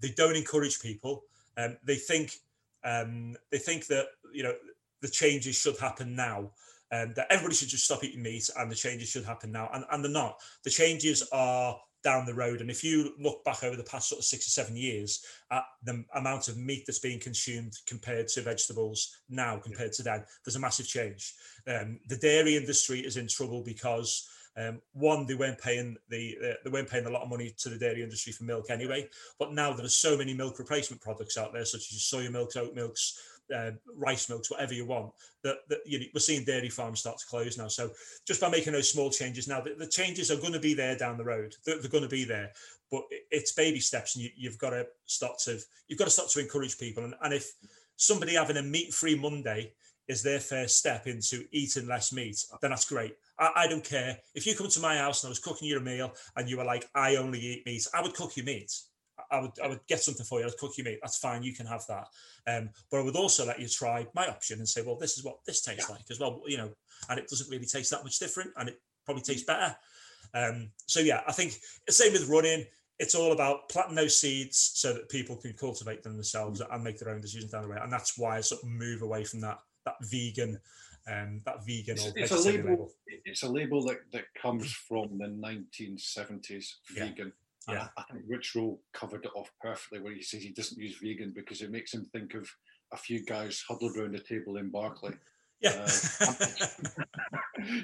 They don't encourage people. They think that, you know, the changes should happen now. That everybody should just stop eating meat and the changes should happen now. And they're not. The changes are down the road. And if you look back over the past sort of 6 or 7 years at the amount of meat that's being consumed compared to vegetables now compared to then, there's a massive change. The dairy industry is in trouble because one, they weren't paying a lot of money to the dairy industry for milk anyway. But now there are so many milk replacement products out there, such as soya milks, oat milks, rice milks, whatever you want, that you know, we're seeing dairy farms start to close now. So just by making those small changes now, the changes are going to be there down the road. They're going to be there, but it's baby steps, and you've got to start to encourage people. And if somebody having a meat-free Monday is their first step into eating less meat, then that's great. I don't care. If you come to my house and I was cooking you a meal and you were like, "I only eat meat," I would cook you meat. I would get something for you. I'd cook you meat. That's fine. You can have that. But I would also let you try my option and say, "Well, this is what this tastes like as well, you know, and it doesn't really taste that much different, and it probably tastes better." I think the same with running. It's all about planting those seeds so that people can cultivate them themselves and make their own decisions down the way. And that's why I sort of move away from that vegan. It's a label. It's a label that comes from the 1970s. Vegan. Yeah. I think Rich Roll covered it off perfectly where he says he doesn't use vegan because it makes him think of a few guys huddled around a table in Barclay Yeah.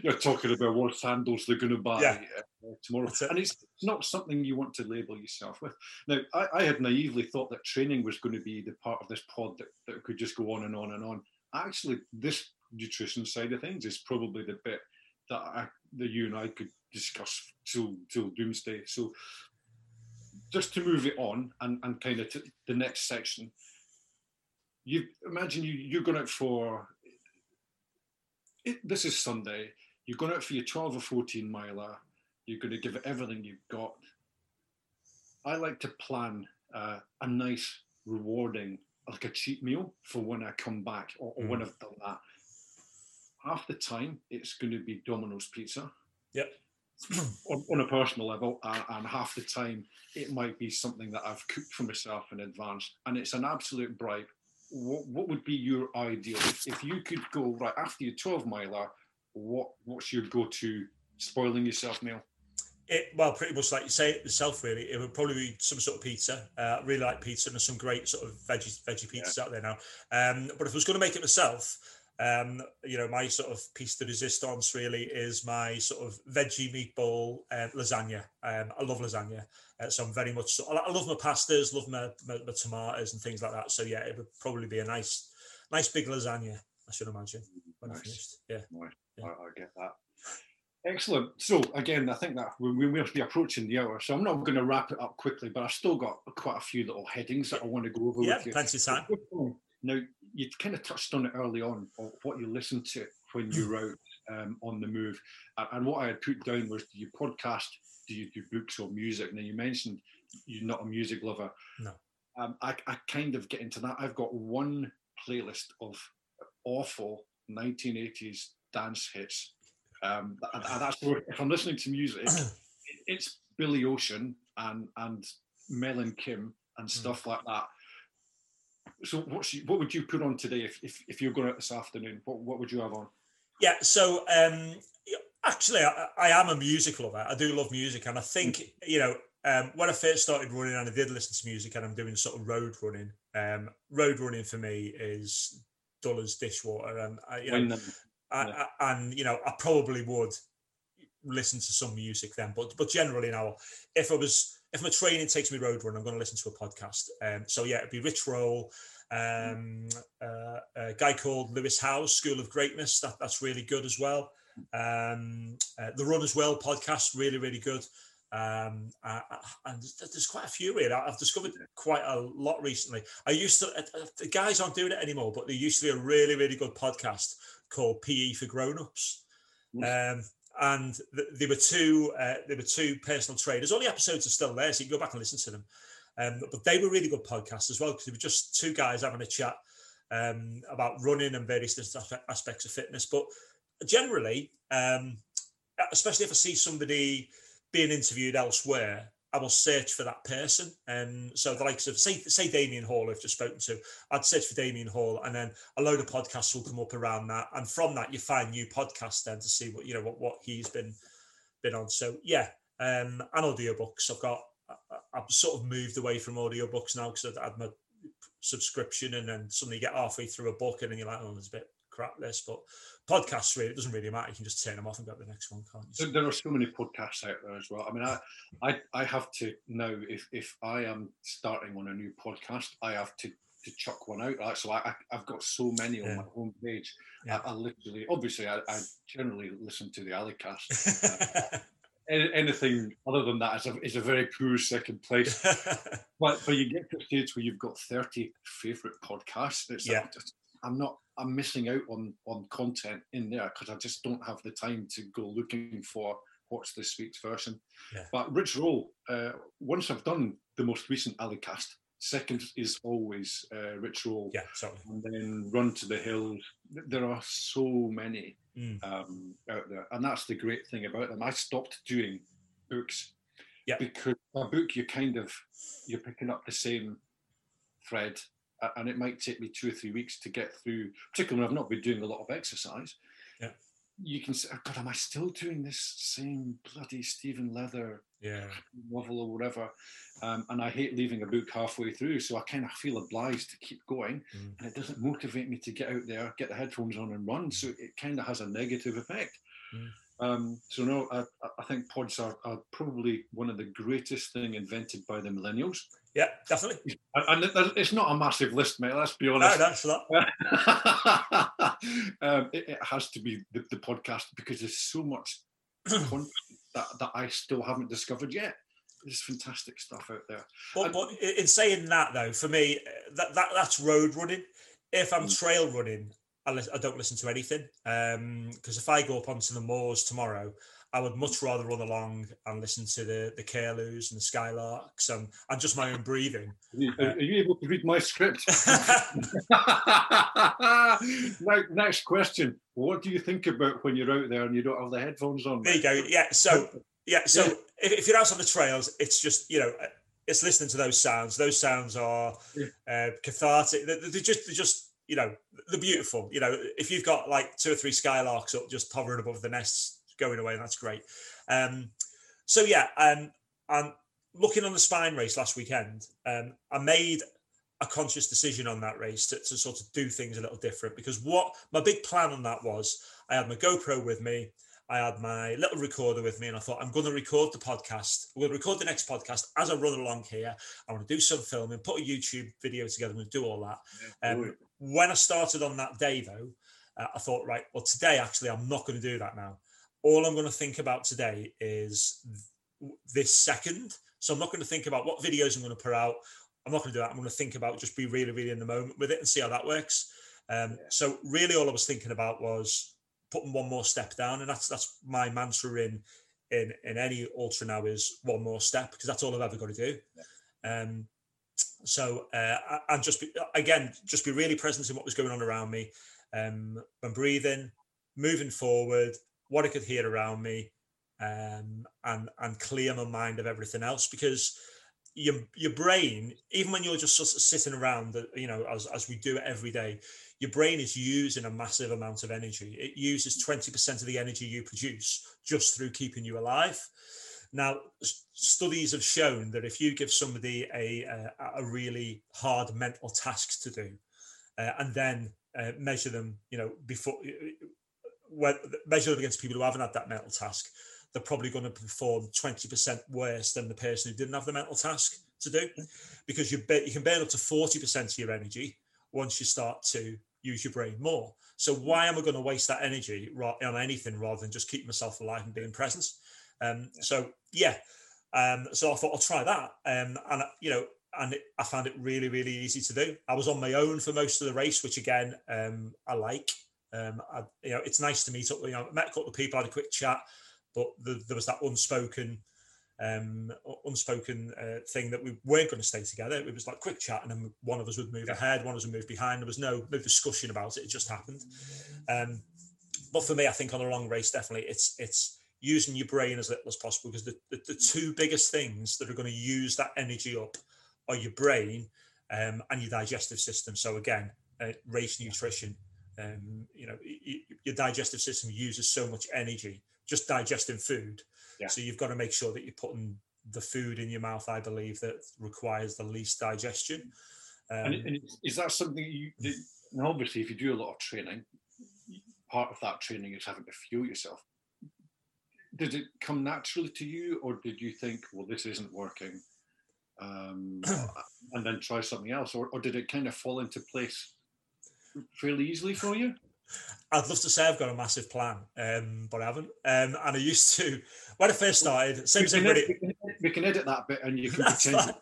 You're talking about what sandals they're going to buy tomorrow. And it's not something you want to label yourself with. Now, I had naively thought that training was going to be the part of this pod that could just go on and on and on. Actually, this nutrition side of things is probably the bit that you and I could discuss till doomsday. So just to move it on and kind of to the next section, you imagine you're going out for... This is Sunday. You're going out for your 12 or 14 miler. You're going to give it everything you've got. I like to plan a nice, rewarding, like a cheat meal for when I come back or when I've done that. Half the time, it's going to be Domino's pizza. Yep. on a personal level, and half the time, it might be something that I've cooked for myself in advance, and it's an absolute bribe. What would be your ideal? If you could go right after your 12 miler, what's your go-to spoiling yourself meal? Well, pretty much like you say it yourself, really. It would probably be some sort of pizza. I really like pizza, and there's some great sort of veggie pizzas out there now. But if I was going to make it myself, my sort of piece de resistance really is my sort of veggie meatball lasagna. I love lasagna. So I'm very much, I love my pastas, love my tomatoes and things like that. So yeah, it would probably be a nice big lasagna, I should imagine, when I'm finished. Yeah. I get that. Excellent. So again, I think that we will be approaching the hour, so I'm not going to wrap it up quickly, but I've still got quite a few little headings that I want to go over with you. Yeah, plenty of time. Now, you kind of touched on it early on, of what you listen to when you wrote on the move. And what I had put down was, do you podcast, do you do books or music? Now, you mentioned you're not a music lover. No. I kind of get into that. I've got one playlist of awful 1980s dance hits. And that's where, if I'm listening to music, it's Billy Ocean and Mel and Kim and stuff like that. So what would you put on today if you're going out this afternoon? What would you have on? Yeah, so actually, I am a music lover. I do love music. And I think, when I first started running and I did listen to music, and I'm doing sort of road running. Road running for me is dull as dishwater. And, I probably would listen to some music then. But generally now, if my training takes me road run, I'm going to listen to a podcast. So yeah, it'd be Rich Roll, a guy called Lewis Howes, School of Greatness. That's really good as well. The Run as Well podcast, really, really good. And there's quite a few here. I've discovered quite a lot recently. I used to, the guys aren't doing it anymore, but there used to be a really, really good podcast called PE for Grown-Ups. And they were two personal trainers. All the episodes are still there, so you can go back and listen to them. But they were really good podcasts as well, because they were just two guys having a chat about running and various aspects of fitness. But generally, especially if I see somebody being interviewed elsewhere, I will search for that person. So the likes of, say Damian Hall, I've just spoken to, I'd search for Damian Hall, and then a load of podcasts will come up around that. And from that, you find new podcasts then to see what he's been on. So yeah, and audiobooks. I've sort of moved away from audiobooks now, because I've had my subscription, and then suddenly you get halfway through a book and then you're like, oh, it's a bit crap this. But podcasts, really, it doesn't really matter. You can just turn them off and go to the next one, can't you? There are so many podcasts out there as well. I mean, I have to now, if I am starting on a new podcast, I have to chuck one out. Like, so I've got so many on my homepage. Yeah. I literally, obviously, I generally listen to the AliCast. Anything other than that is a very poor second place. but you get to a stage where you've got 30 favourite podcasts. It's I'm missing out on content in there, because I just don't have the time to go looking for what's this week's version. Yeah. But Rich Roll, once I've done the most recent AliCast, second is always Rich Roll. Yeah, certainly. And then Run to the Hills. There are so many out there. And that's the great thing about them. I stopped doing books because a book, you're picking up the same thread, and it might take me 2 or 3 weeks to get through, particularly when I've not been doing a lot of exercise. Yeah. You can say, oh God, am I still doing this same bloody Stephen Leather yeah, novel or whatever, and I hate leaving a book halfway through, so I kind of feel obliged to keep going, and it doesn't motivate me to get out there, get the headphones on and run, so it kind of has a negative effect. So no, I think pods are probably one of the greatest thing invented by the millennials. Yeah, definitely. And it's not a massive list, mate, let's be honest. No, that's not. It has to be the podcast, because there's so much content that I still haven't discovered yet. There's fantastic stuff out there. But in saying that, though, for me, that's road running. If I'm trail running, I don't listen to anything, because if I go up onto the moors tomorrow, I would much rather run along and listen to the curlews and the skylarks and just my own breathing. Are you able to read my script? Next question. What do you think about when you're out there and you don't have the headphones on? There you go. So if you're out on the trails, it's just, you know, it's listening to those sounds. Those sounds are cathartic. They're just you know, they're beautiful. You know, if you've got like 2 or 3 skylarks up just hovering above the nests going away, that's great. And looking on the Spine race last weekend, I made a conscious decision on that race to sort of do things a little different, because what my big plan on that was, I had my GoPro with me, I had my little recorder with me, and I thought, I'm going to record the podcast. We'll record the next podcast as I run along here. I want to do some filming, put a YouTube video together, and we'll do all that. When I started on that day, though, I thought, right, well, today, actually, I'm not going to do that now. All I'm going to think about today is this second. So I'm not going to think about what videos I'm going to put out. I'm not going to do that. I'm going to think about just be really, really in the moment with it and see how that works. So really all I was thinking about was putting one more step down. And that's my mantra in any ultra now, is one more step, because that's all I've ever got to do. So just be really present in what was going on around me. I'm breathing, moving forward, what I could hear around me, and clear my mind of everything else, because your brain, even when you're just sort of sitting around, you know, as we do it every day, your brain is using a massive amount of energy. It uses 20% of the energy you produce just through keeping you alive. Now, studies have shown that if you give somebody a really hard mental task to do, and then measure them, you know, measure them against people who haven't had that mental task, they're probably going to perform 20% worse than the person who didn't have the mental task to do, because you can burn up to 40% of your energy once you start to use your brain more. So why am I going to waste that energy on anything rather than just keep myself alive and being present? So I thought I'll try that, and I found it really, really easy to do. I was on my own for most of the race, which again, I like. You know, it's nice to meet up. You know, I met a couple of people, had a quick chat, but there was that unspoken thing that we weren't going to stay together. It was like quick chat, and then one of us would move ahead, one of us would move behind. There was no discussion about it. It just happened. But for me, I think on a long race, definitely, it's using your brain as little as possible, because the two biggest things that are going to use that energy up are your brain and your digestive system. So again, race nutrition. You know, your digestive system uses so much energy just digesting food. Yeah. So you've got to make sure that you're putting the food in your mouth, I believe, that requires the least digestion. And is that something and obviously if you do a lot of training, part of that training is having to fuel yourself. Did it come naturally to you, or did you think, well, this isn't working, and then try something else, or did it kind of fall into place fairly easily for you? I'd love to say I've got a massive plan, but I haven't. And I used to, when I first started, same as everybody. We can edit that bit, and you can pretend.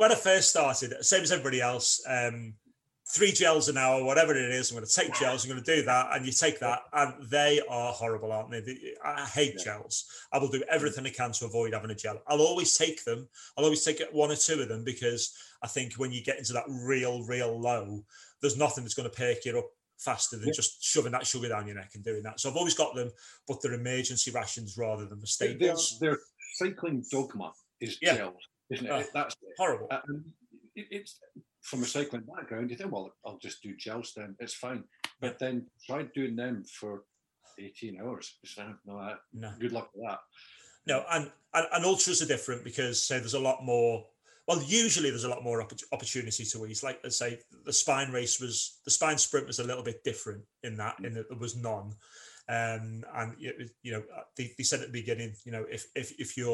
When I first started, same as everybody else, 3 gels an hour, whatever it is, I'm going to take gels, I'm going to do that, and you take that, and they are horrible, aren't they? I hate gels. I will do everything I can to avoid having a gel. I'll always take them. I'll always take 1 or 2 of them, because I think when you get into that real, real low, there's nothing that's going to perk you up faster than just shoving that sugar down your neck and doing that. So I've always got them, but they're emergency rations rather than the staples. Their cycling dogma is gels, isn't it? That's horrible. It's... From a cycling background, you think, well, I'll just do gels then, it's fine. But then tried doing them for 18 hours. So no. Good luck with that. No, and ultras are different because, say, there's a lot more. Well, usually there's a lot more opportunity to ease. Like, let's say the Spine Sprint was a little bit different in that there was none. And you know, they said at the beginning, you know, if you're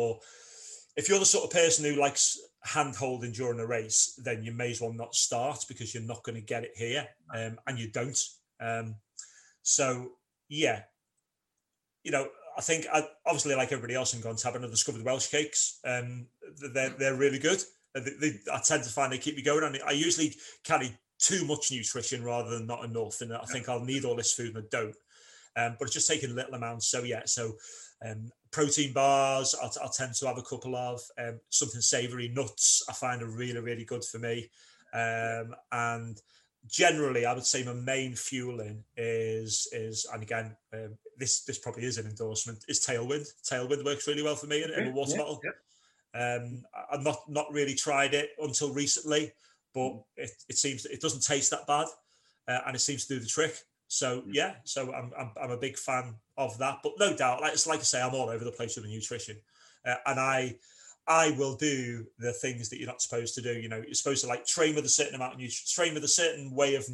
the sort of person who likes hand-holding during a race, then you may as well not start because you're not going to get it here, and you don't. So yeah, you know, I think obviously, like everybody else in Gontabbing, I've discovered the Welsh cakes. They're really good. I tend to find they keep me going, and I usually carry too much nutrition rather than not enough, and I think I'll need all this food and I don't. But it's just taking little amounts. So yeah, protein bars, I tend to have a couple of, something savoury, nuts I find are really, really good for me. And generally, I would say my main fueling is, and again, this probably is an endorsement, is Tailwind. Tailwind works really well for me in a water bottle. Yeah. I've not really tried it until recently, but it seems that it doesn't taste that bad, and it seems to do the trick. So yeah, so I'm a big fan of that, but no doubt, like I say, I'm all over the place with the nutrition, and I will do the things that you're not supposed to do. You know, you're supposed to like train with a certain amount of nutrition, train with a certain way of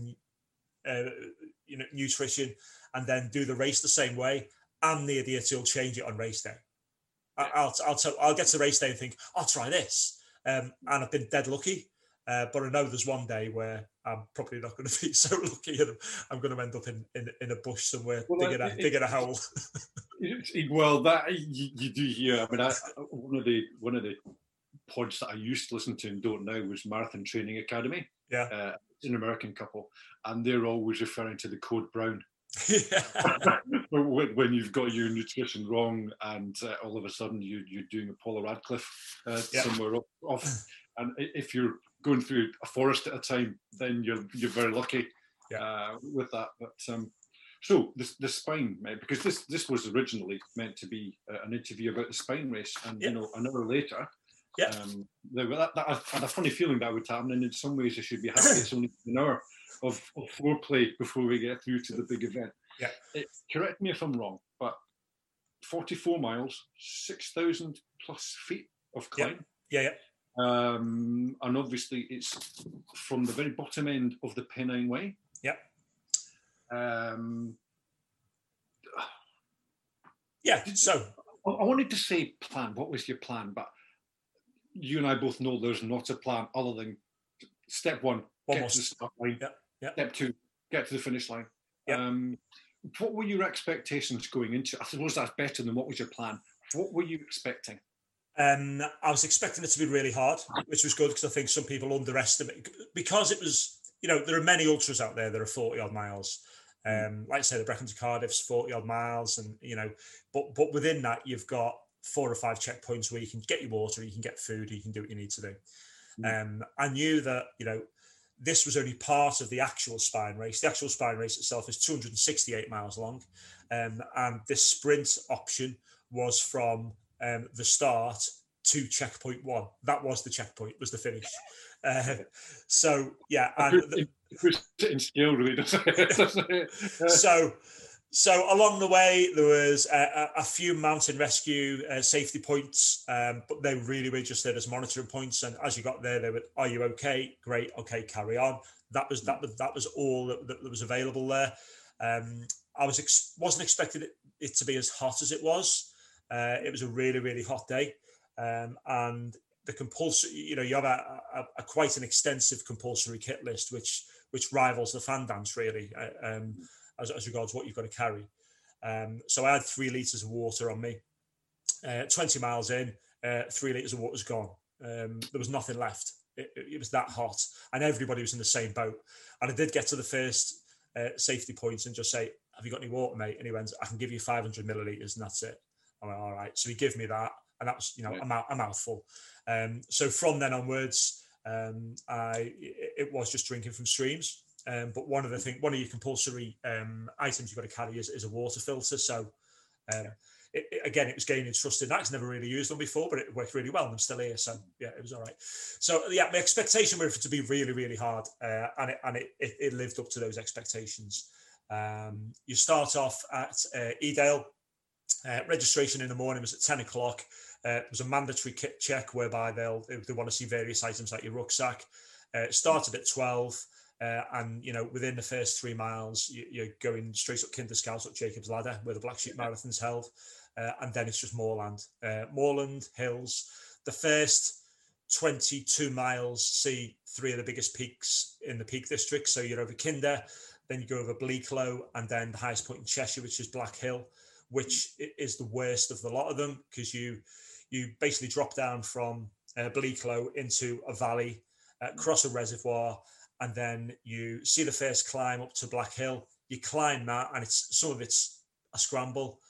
nutrition, and then do the race the same way. I'm the idiot who'll change it on race day. I'll get to race day and think, I'll try this, and I've been dead lucky. But I know there's one day where I'm probably not going to be so lucky and I'm going to end up in a bush somewhere digging a hole. Well, that you do hear. I mean, one of the pods that I used to listen to and don't now was Marathon Training Academy. Yeah. It's an American couple, and they're always referring to the Code Brown. Yeah. When you've got your nutrition wrong and all of a sudden you're doing a Paula Radcliffe somewhere off. And if you're going through a forest at a time, then you're very lucky with that. But so the spine, because this was originally meant to be an interview about the Spine Race, and you know, an hour later, I had a funny feeling that would happen, and in some ways I should be happy it's only an hour of foreplay before we get through to the big event. Yeah, correct me if I'm wrong, but 44 miles, 6,000 plus feet of climb. Yeah. And obviously it's from the very bottom end of the Pennine Way. Yeah. So I wanted to say plan. What was your plan? But you and I both know there's not a plan other than step one get to the start line. Yeah. Step two, get to the finish line. Yeah. What were your expectations going into? I suppose that's better than what was your plan. What were you expecting? I was expecting it to be really hard, which was good because I think some people underestimate, because it was, you know, there are many ultras out there that are 40 odd miles. Like I say, the Brecon to Cardiff's 40 odd miles, and you know, but within that you've got 4 or 5 checkpoints where you can get your water, you can get food, you can do what you need to do. I knew that, you know, this was only part of the actual Spine Race. The actual Spine Race itself is 268 miles long, and this sprint option was from the start to checkpoint one. That was the checkpoint, was the finish. So yeah, and so along the way there was a few mountain rescue safety points, but they really were just there as monitoring points. And as you got there, they were, "Are you okay? Great, okay, carry on." That was all that was available there. I wasn't expecting it to be as hot as it was. It was a really, really hot day, and the compulsory, you know, you have a quite an extensive compulsory kit list, which rivals the Fan Dance, really, as regards what you've got to carry. So I had 3 litres of water on me. 20 miles in, 3 litres of water's gone. There was nothing left. It was that hot, and everybody was in the same boat. And I did get to the first safety point and just say, "Have you got any water, mate?" And he went, "I can give you 500 millilitres, and that's it." I went, "All right." So he gave me that, and that was, you know, a mouthful. So from then onwards, it was just drinking from streams. But one of your compulsory items you've got to carry is a water filter. So it was gaining trust in that. I've never really used one before, but it worked really well, and I'm still here. So yeah, it was all right. So yeah, my expectation was for it to be really, really hard, and it lived up to those expectations. You start off at Edale. Registration in the morning was at 10 o'clock. There's a mandatory kit check whereby they want to see various items like your rucksack. It started at 12, and you know, within the first 3 miles, you're going straight up Kinder Scout, up Jacob's Ladder, where the Black Sheep Marathon's held, and then it's just moorland, hills. The first 22 miles see three of the biggest peaks in the Peak District. So you're over Kinder, then you go over Bleaklow, and then the highest point in Cheshire, which is Black Hill, which is the worst of the lot of them, because you basically drop down from Bleaklow into a valley, cross a reservoir, and then you see the first climb up to Black Hill. You climb that, and it's a scramble.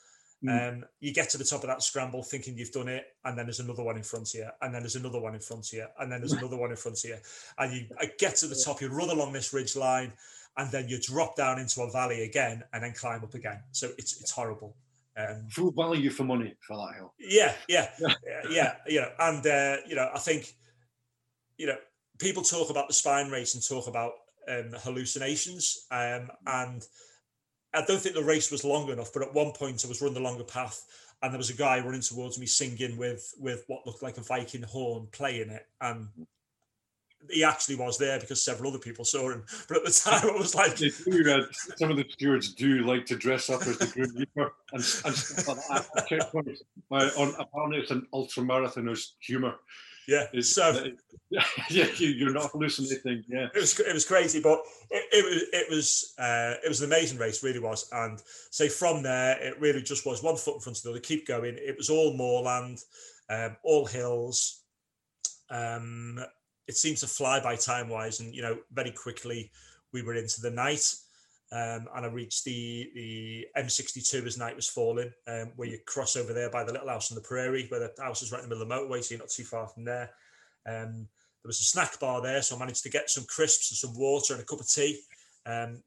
You get to the top of that scramble thinking you've done it, and then there's another one in front of you, and then there's another one in front of you, and then there's another one in front of you, and you get to the top, you run along this ridge line, and then you drop down into a valley again, and then climb up again. So it's horrible. Full value for money for that hill. Yeah. And I think people talk about the Spine Race and talk about hallucinations, and I don't think the race was long enough, but at one point I was running the longer path, and there was a guy running towards me singing with what looked like a Viking horn, playing it, and he actually was there because several other people saw him. But at the time, I was like... some of the stewards do like to dress up as the Grim Reaper and stuff like that. Checkpoints. Apparently, it's an ultra-marathoner's humour. Yeah, you're not hallucinating. Yeah, it was crazy, but it was an amazing race, really was. And say from there, it really just was one foot in front of the other. Keep going. It was all moorland, all hills. It seemed to fly by time wise, and very quickly we were into the night, and I reached the M62 as night was falling, where you cross over there by the little house on the prairie, where the house is right in the middle of the motorway, so you're not too far from there. There was a snack bar there, so I managed to get some crisps and some water and a cup of tea,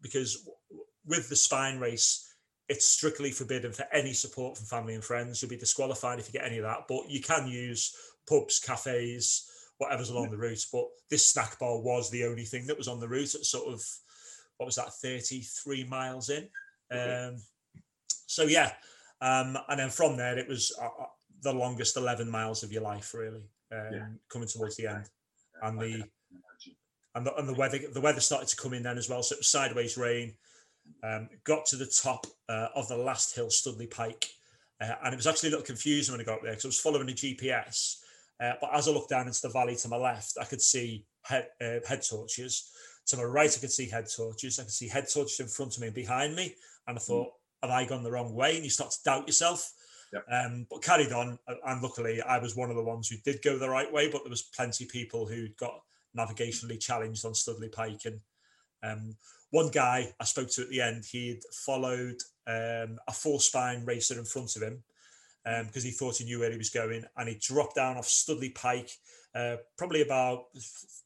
because with the Spine Race, it's strictly forbidden for any support from family and friends. You'll be disqualified if you get any of that, but you can use pubs, cafes, whatever's along the route. But this snack bar was the only thing that was on the route at sort of, 33 miles in. And then from there, it was the longest 11 miles of your life, really, coming towards the end. And the weather started to come in then as well, so it was sideways rain. Got to the top of the last hill, Stoodley Pike, and it was actually a little confusing when I got up there, because I was following a GPS, but as I looked down into the valley to my left, I could see head torches. To my right, I could see head torches. I could see head torches in front of me and behind me. And I thought, have I gone the wrong way? And you start to doubt yourself. Yep. But carried on. And luckily, I was one of the ones who did go the right way. But there was plenty of people who got navigationally challenged on Stoodley Pike. And one guy I spoke to at the end, he'd followed a full Spine racer in front of him, because he thought he knew where he was going. And he dropped down off Stoodley Pike, probably about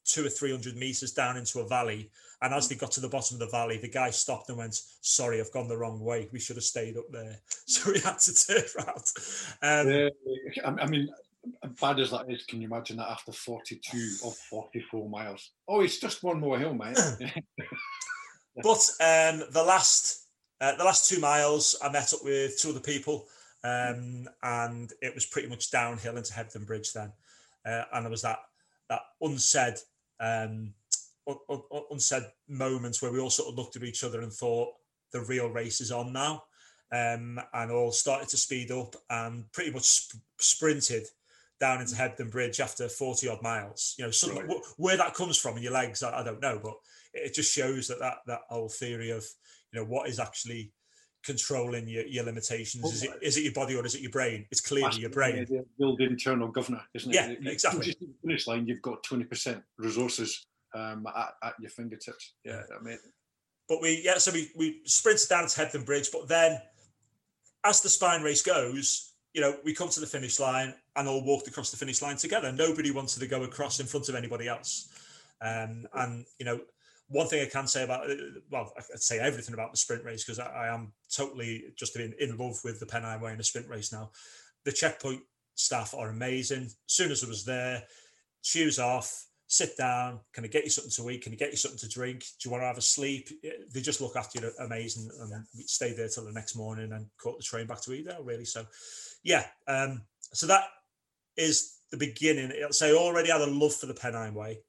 200 or 300 metres down into a valley. And as they got to the bottom of the valley, the guy stopped and went, "Sorry, I've gone the wrong way. We should have stayed up there." So we had to turn around. I mean, bad as that is, can you imagine that after 42 or 44 miles? Oh, it's just one more hill, mate. But the last 2 miles, I met up with two other people. And it was pretty much downhill into Hebden Bridge then, and there was that unsaid moment where we all sort of looked at each other and thought, the real race is on now, and all started to speed up and pretty much sprinted down into Hebden Bridge after 40 odd miles. Where that comes from in your legs, I don't know, but it just shows that whole theory of what is actually controlling your limitations. Is it your body or is it your brain? It's clearly your brain. Build internal governor, isn't it? Yeah, exactly. At the finish line, you've got 20% resources at your fingertips. Yeah, I mean. But we sprinted down to Hebden Bridge, but then as the Spine Race goes, we come to the finish line and all walked across the finish line together. Nobody wanted to go across in front of anybody else. One thing I can say I'd say everything about the sprint race, because I am totally just in love with the Pennine Way and the sprint race now. The checkpoint staff are amazing. As soon as I was there, shoes off, sit down, can I get you something to eat, can I get you something to drink, do you want to have a sleep? They just look after you amazing, and we stayed there till the next morning and caught the train back to Edale, really. So yeah, so that is the beginning. So I already had a love for the Pennine Way,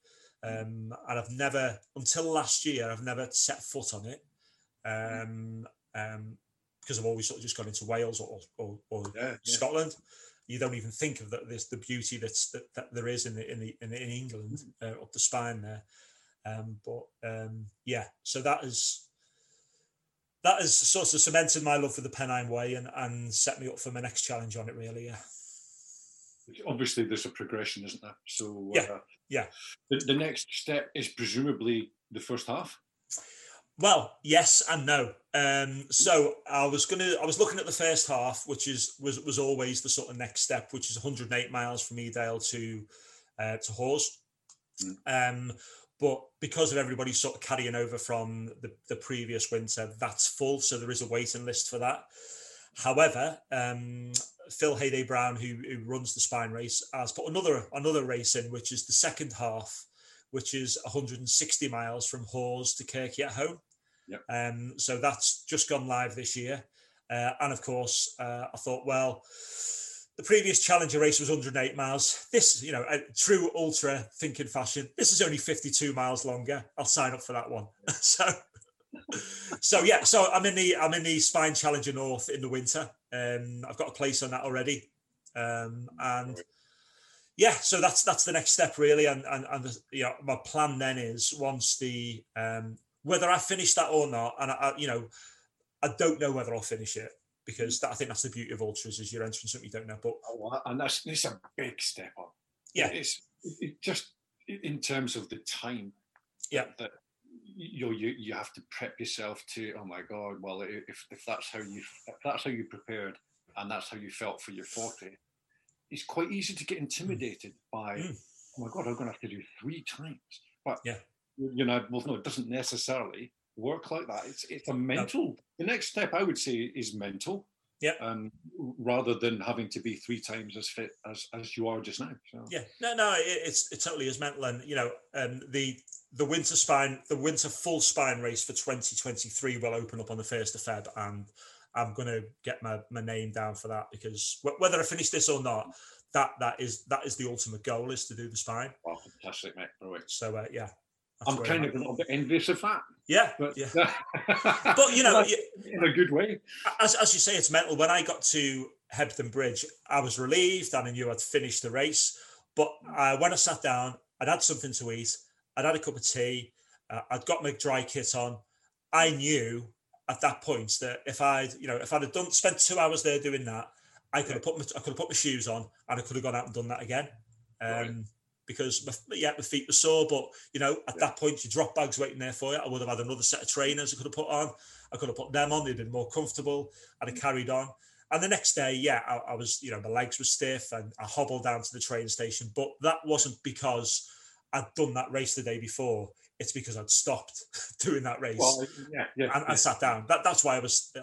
and I've never, until last year, I've never set foot on it, because I've always sort of just gone into Wales or Scotland. You don't even think of the beauty that there is in England, up the spine there. So that has sort of cemented my love for the Pennine Way and set me up for my next challenge on it, really. Yeah. Obviously, there's a progression, isn't there? So yeah. The next step is presumably the first half. Well, yes and no. So I was looking at the first half, which was always the sort of next step, which is 108 miles from Edale to Hawes. But because of everybody sort of carrying over from the previous winter, that's full. So there is a waiting list for that. However, Phil Heyday-Brown, who runs the Spine Race, has put another race in, which is the second half, which is 160 miles from Hawes to Kirky at Home. Yep. So that's just gone live this year. And of course, I thought, well, the previous Challenger race was 108 miles. This, a true ultra thinking fashion, this is only 52 miles longer. I'll sign up for that one. So I'm in the Spine Challenger North in the winter. I've got a place on that already. So that's the next step, really. And my plan then is, once the, whether I finish that or not, and I don't know whether I'll finish it, because I think that's the beauty of ultras, is you're entering something you don't know. But it's a big step up. Yeah, it's just in terms of the time. Yeah. That you have to prep yourself to. Oh my God! Well, if that's how you prepared, and that's how you felt for your 40, it's quite easy to get intimidated by. Oh my God! I'm going to have to do 3 times. But yeah. It doesn't necessarily work like that. It's a mental. The next step, I would say, is mental. Yeah. Rather than having to be 3 times as fit as you are just now. So. Yeah. No. It totally is mental, and the winter spine, the winter full spine race for 2023 will open up on the 1st of Feb, and I'm going to get my name down for that, because whether I finish this or not, that is the ultimate goal, is to do the spine. Oh, fantastic, mate! Right. So I'm kind of a little bit envious of that. Yeah, but in a good way. As you say, it's mental. When I got to Hebden Bridge, I was relieved, and I knew I'd finished the race. But when I sat down, I'd had something to eat, I'd had a cup of tea, I'd got my dry kit on. I knew at that point that if I'd spent 2 hours there doing that, I could have put my shoes on, and I could have gone out and done that again. Right. Because my feet were sore, but that point, your drop bags waiting there for you. I would have had another set of trainers I could have put on. I could have put them on; they'd been more comfortable. I'd have carried on, and the next day, I was, my legs were stiff, and I hobbled down to the train station. But that wasn't because I'd done that race the day before. It's because I'd stopped doing that race and I sat down. That's why I was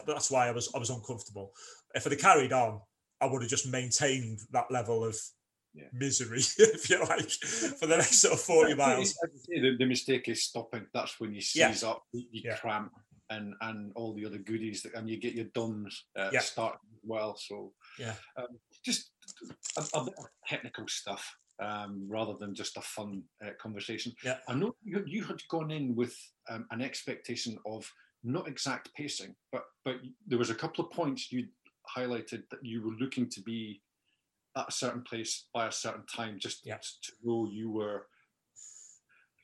uncomfortable. If I'd have carried on, I would have just maintained that level of. Yeah. Misery, if you like, for the next sort of 40 miles. The mistake is stopping. That's when you seize up, you cramp, and all the other goodies, and you get your dumbs starting as well. So just a bit of technical stuff rather than just a fun conversation. Yeah. I know you had gone in with an expectation of not exact pacing, but there was a couple of points you highlighted that you were looking to be at a certain place by a certain time, to know you were.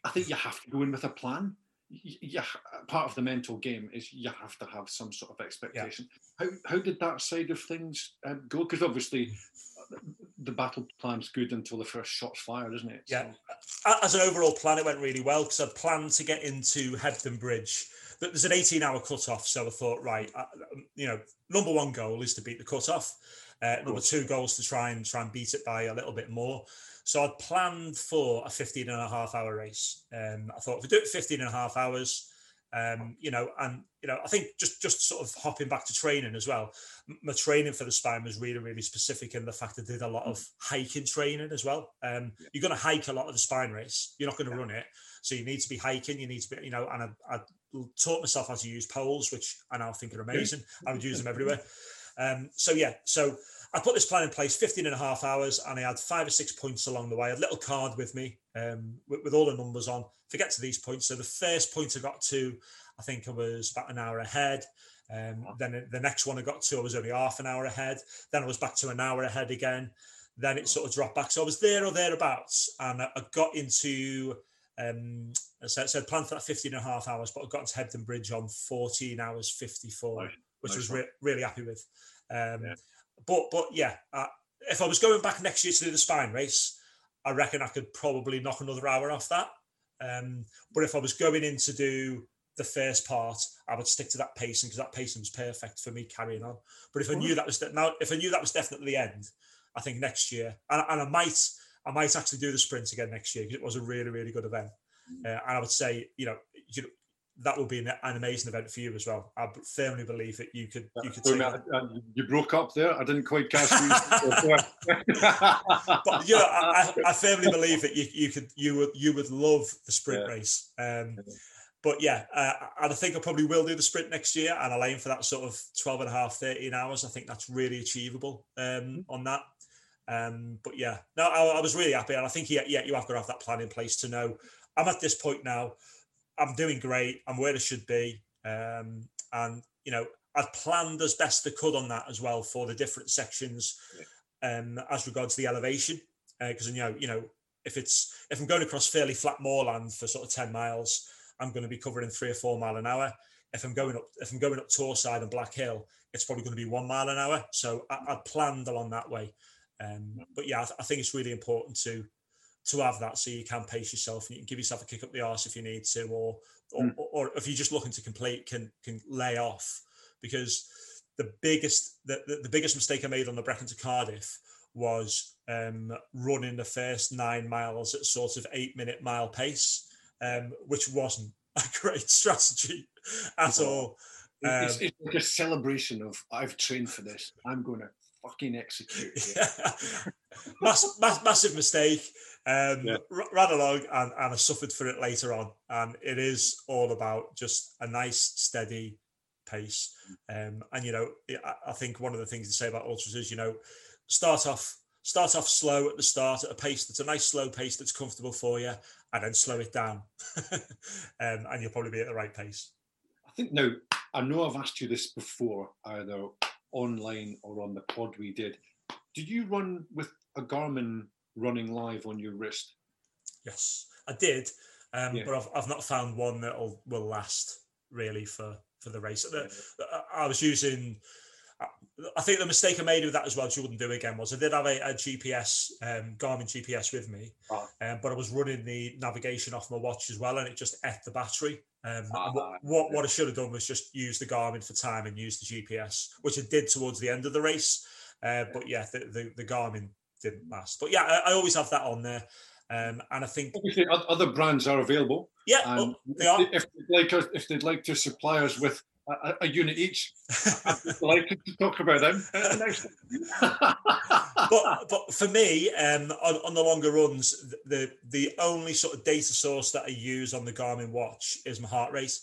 I think you have to go in with a plan. Yeah, part of the mental game is you have to have some sort of expectation. Yeah. How did that side of things go? Because obviously, the battle plan's good until the first shot's fired, isn't it? Yeah. So. As an overall plan, it went really well, because I planned to get into Hebden Bridge. There's an 18-hour cut-off, so I thought, right, number one goal is to beat the cut-off. Number 2 goals to try and beat it by a little bit more. So I'd planned for a 15 and a half hour race. I thought if we do it 15 and a half hours, I think just sort of hopping back to training as well. My training for the Spine was really, really specific in the fact I did a lot of hiking training as well. You're going to hike a lot of the Spine race. You're not going to run it. So you need to be hiking. You need to be, and I taught myself how to use poles, which I now think are amazing. I would use them everywhere. So I put this plan in place, 15 and a half hours, and I had 5 or 6 points along the way. I had a little card with me with all the numbers on. Forget to these points. So the first point I got to, I think I was about an hour ahead. Then the next one I got to, I was only half an hour ahead. Then I was back to an hour ahead again. Then it sort of dropped back. So I was there or thereabouts, and I got into... I planned for that 15 and a half hours, but I got into Hebden Bridge on 14 hours 54, which I was really happy with. But if I was going back next year to do the Spine race, I reckon I could probably knock another hour off that. But if I was going in to do the first part, I would stick to that pacing because that pacing was perfect for me carrying on. But if I knew that was definitely the end, I think next year, and I might actually do the sprint again next year because it was a really, really good event. And I would say, that would be an amazing event for you as well. I firmly believe that you could. You broke up there. I didn't quite catch you. But I firmly believe that you would love the sprint race. And I think I probably will do the sprint next year, and I'll aim for that sort of 12 and a half, 13 hours. I think that's really achievable on that. I was really happy, and I think you have got to have that plan in place to know I'm at this point now, I'm doing great, I'm where I should be, and I've planned as best I could on that as well for the different sections, as regards the elevation, because if I'm going across fairly flat moorland for sort of 10 miles, I'm going to be covering 3 or 4 mile an hour. If I'm going up Torside and Black Hill, it's probably going to be 1 mile an hour. So I planned along that way. I think it's really important to have that so you can pace yourself and you can give yourself a kick up the arse if you need to, or if you're just looking to complete, can lay off, because the biggest mistake I made on the Brecon to Cardiff was running the first 9 miles at sort of 8 minute mile pace, which wasn't a great strategy at all. It's like a celebration of I've trained for this, I'm going to fucking execute. Massive mistake. Ran along and I suffered for it later on. And it is all about just a nice, steady pace. I think one of the things they say about ultras is, start off slow at the start at a pace that's a nice slow pace that's comfortable for you, and then slow it down, and you'll probably be at the right pace. I think now, I know I've asked you this before, either online or on the pod we did. Did you run with a Garmin running live on your wrist? Yes, I did, but I've not found one that will last really for the race. I was using. I think the mistake I made with that as well, which you wouldn't do again, was I did have a GPS, Garmin GPS with me, but I was running the navigation off my watch as well, and it just ate the battery. What I should have done was just use the Garmin for time and use the GPS, which I did towards the end of the race. The Garmin didn't last. But I always have that on there. And I think obviously other brands are available. Yeah, they are. If they'd like to supply us with a unit each, I'd like to talk about them. but for me, on the longer runs, the only sort of data source that I use on the Garmin watch is my heart rate.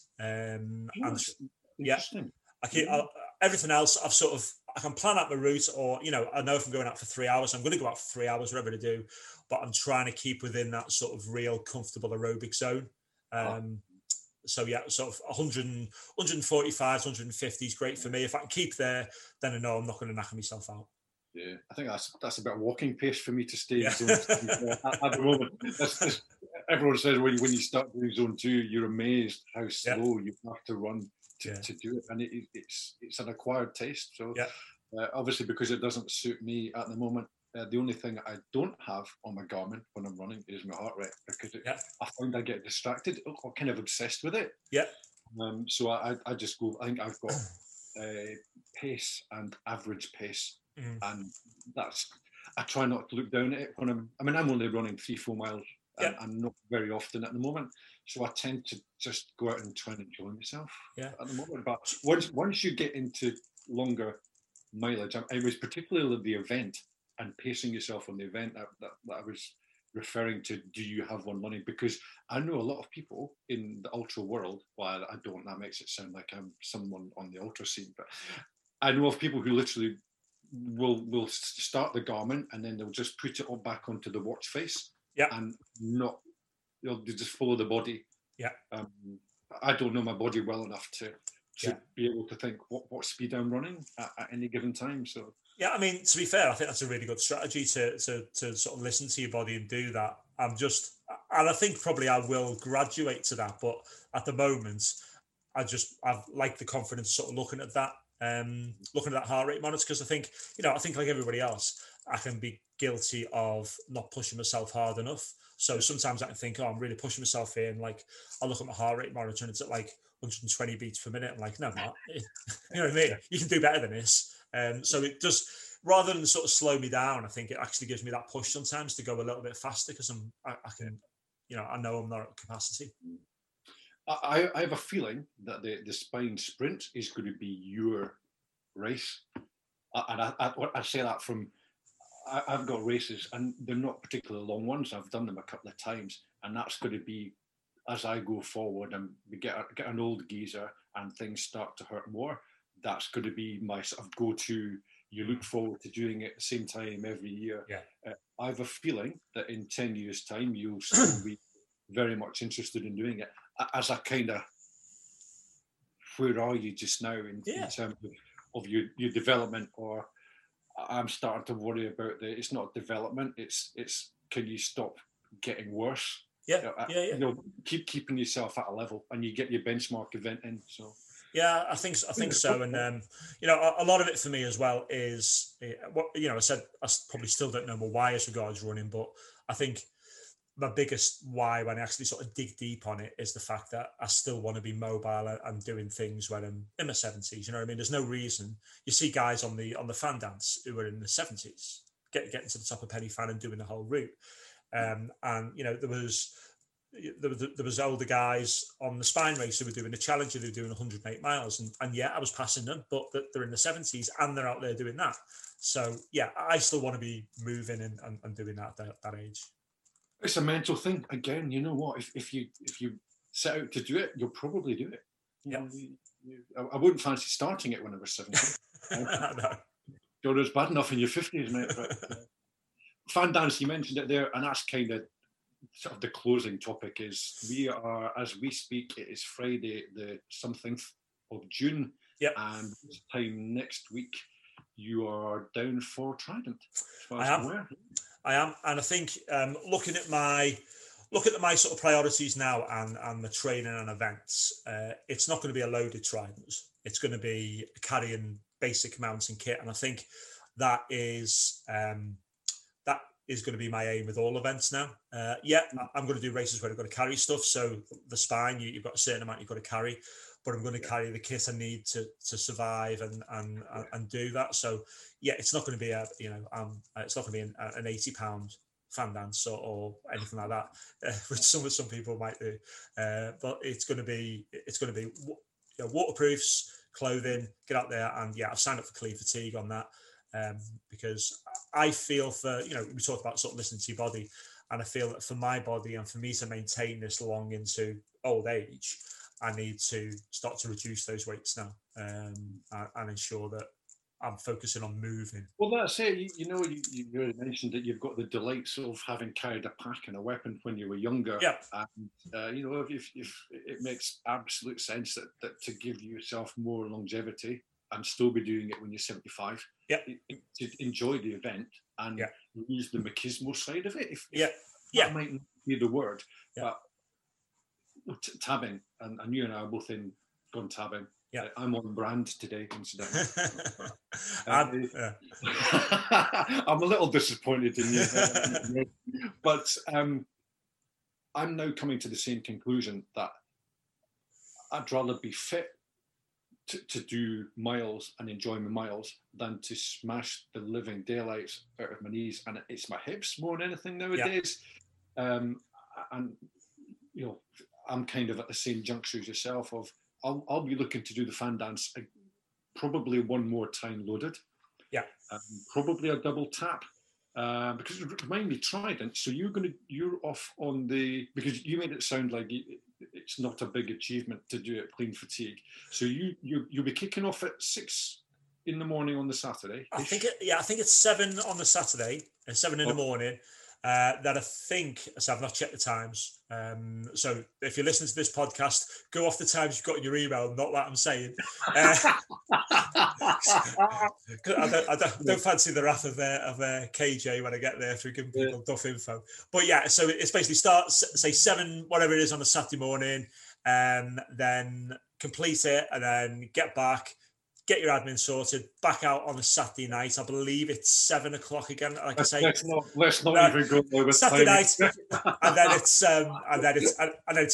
Everything else I can plan out my route, or I know if I'm going out for 3 hours, I'm going to go out for 3 hours, whatever to do. But I'm trying to keep within that sort of real comfortable aerobic zone. So, sort of 100, 145, 150 is great for me. If I can keep there, then I know I'm not going to knacker myself out. Yeah, I think that's about walking pace for me to stay in zone 2. At the moment, everyone says when you start doing zone 2, you're amazed how slow you have to run to do it. And it's an acquired taste. So obviously, because it doesn't suit me at the moment, the only thing I don't have on my Garmin when I'm running is my heart rate, because I find I get distracted or kind of obsessed with it. Yeah. So I just go. I think I've got pace and average pace, and that's. I try not to look down at it when I'm only running 3-4 miles Yeah. I'm not very often at the moment, so I tend to just go out and try and enjoy myself at the moment. But once you get into longer mileage, it was particularly the event and pacing yourself on the event that I was referring to. Do you have one running? Because I know a lot of people in the ultra world. Well, I don't. That makes it sound like I'm someone on the ultra scene, but I know of people who literally will start the Garmin and then they'll just put it all back onto the watch face. Yeah, and not they just follow the body. Yeah, I don't know my body well enough to be able to think what speed I'm running at any given time. So yeah, I mean, to be fair, I think that's a really good strategy to sort of listen to your body and do that. And I think probably I will graduate to that, but at the moment, I've like the confidence sort of looking at that heart rate monitor, because I think like everybody else, I can be guilty of not pushing myself hard enough. So sometimes I can think, oh, I'm really pushing myself here, and like I look at my heart rate monitor and it's at like 120 beats per minute. I'm like, no, I'm not. You know what I mean? You can do better than this. So it just, rather than sort of slow me down, I think it actually gives me that push sometimes to go a little bit faster, because I know I'm not at capacity. I have a feeling that the Spine Sprint is going to be your race, and I say that from. I've got races, and they're not particularly long ones. I've done them a couple of times, and that's going to be as I go forward and we get an old geezer and things start to hurt more. That's going to be my sort of go-to. You look forward to doing it at the same time every year. Yeah. I have a feeling that in 10 years' time, you'll still be very much interested in doing it. As a kind of, where are you just now in terms of your development, or... I'm starting to worry about that. It's not development. It's can you stop getting worse? Yeah. You know, keep keeping yourself at a level, and you get your benchmark event in. So yeah, I think so. And a lot of it for me as well is I said I probably still don't know my why as regards running, but I think my biggest why, when I actually sort of dig deep on it, is the fact that I still want to be mobile and doing things when I'm in my 70s. You know what I mean? There's no reason. You see guys on the Fan Dance who are in the 70s getting to the top of Pen y Fan and doing the whole route. There was older guys on the Spine Race who were doing the challenge, who were doing 108 miles, and I was passing them, but they're in the 70s and they're out there doing that. So yeah, I still want to be moving and doing that age. It's a mental thing. Again, you know what? If you set out to do it, you'll probably do it. I wouldn't fancy starting it when I was 70. No. You're as bad enough in your 50s, mate. But, Fan Dance, you mentioned it there, and that's kind of sort of the closing topic. Is we are, as we speak, it is Friday the something of June, and this time next week you are down for Trident. As far as I'm aware. I am, and I think looking at my sort of priorities now and the training and events, it's not going to be a loaded Trident. It's going to be carrying basic mountain kit, and I think that is going to be my aim with all events now. I'm going to do races where I've got to carry stuff. So the Spine, you've got a certain amount you've got to carry, but I'm going to carry the kit I need to survive and do that. So yeah, it's not going to be an £80 Fan Dance or anything like that, which some people might do. But it's going to be waterproofs, clothing, get out there, and I've signed up for Clean Fatigue on that because I feel for we talked about sort of listening to your body, and I feel that for my body and for me to maintain this long into old age, I need to start to reduce those weights now and ensure that I'm focusing on moving. Well, that's it. You mentioned that you've got the delights of having carried a pack and a weapon when you were younger. Yeah. And, if it makes absolute sense that to give yourself more longevity and still be doing it when you're 75, to enjoy the event and use the machismo side of it. That might not be the word, but... Tabbing, and you and I are both in Gontabbing. Yeah, I'm on brand today, incidentally. I'm a little disappointed in you, but I'm now coming to the same conclusion that I'd rather be fit to do miles and enjoy my miles than to smash the living daylights out of my knees, and it's my hips more than anything nowadays. and you know, I'm kind of at the same juncture as yourself of I'll be looking to do the fan dance probably one more time loaded. Yeah. Probably a double tap. Because remind me, Trident, so you're off on the, because you made it sound like it's not a big achievement to do it clean fatigue. So you'll be kicking off at 6 in the morning on the Saturday. I think it's 7 on the Saturday and 7 in the morning. That I think, so I've not checked the times. So if you listen to this podcast, go off the times you've got in your email, not what I'm saying. I don't fancy the wrath of KJ when I get there for giving people tough info. But yeah, so it's basically starts, say 7, whatever it is on a Saturday morning, then complete it and then get back. Get your admin sorted, back out on a Saturday night. I believe it's 7 o'clock again. Like I say, let's not even go over Saturday night, and then it's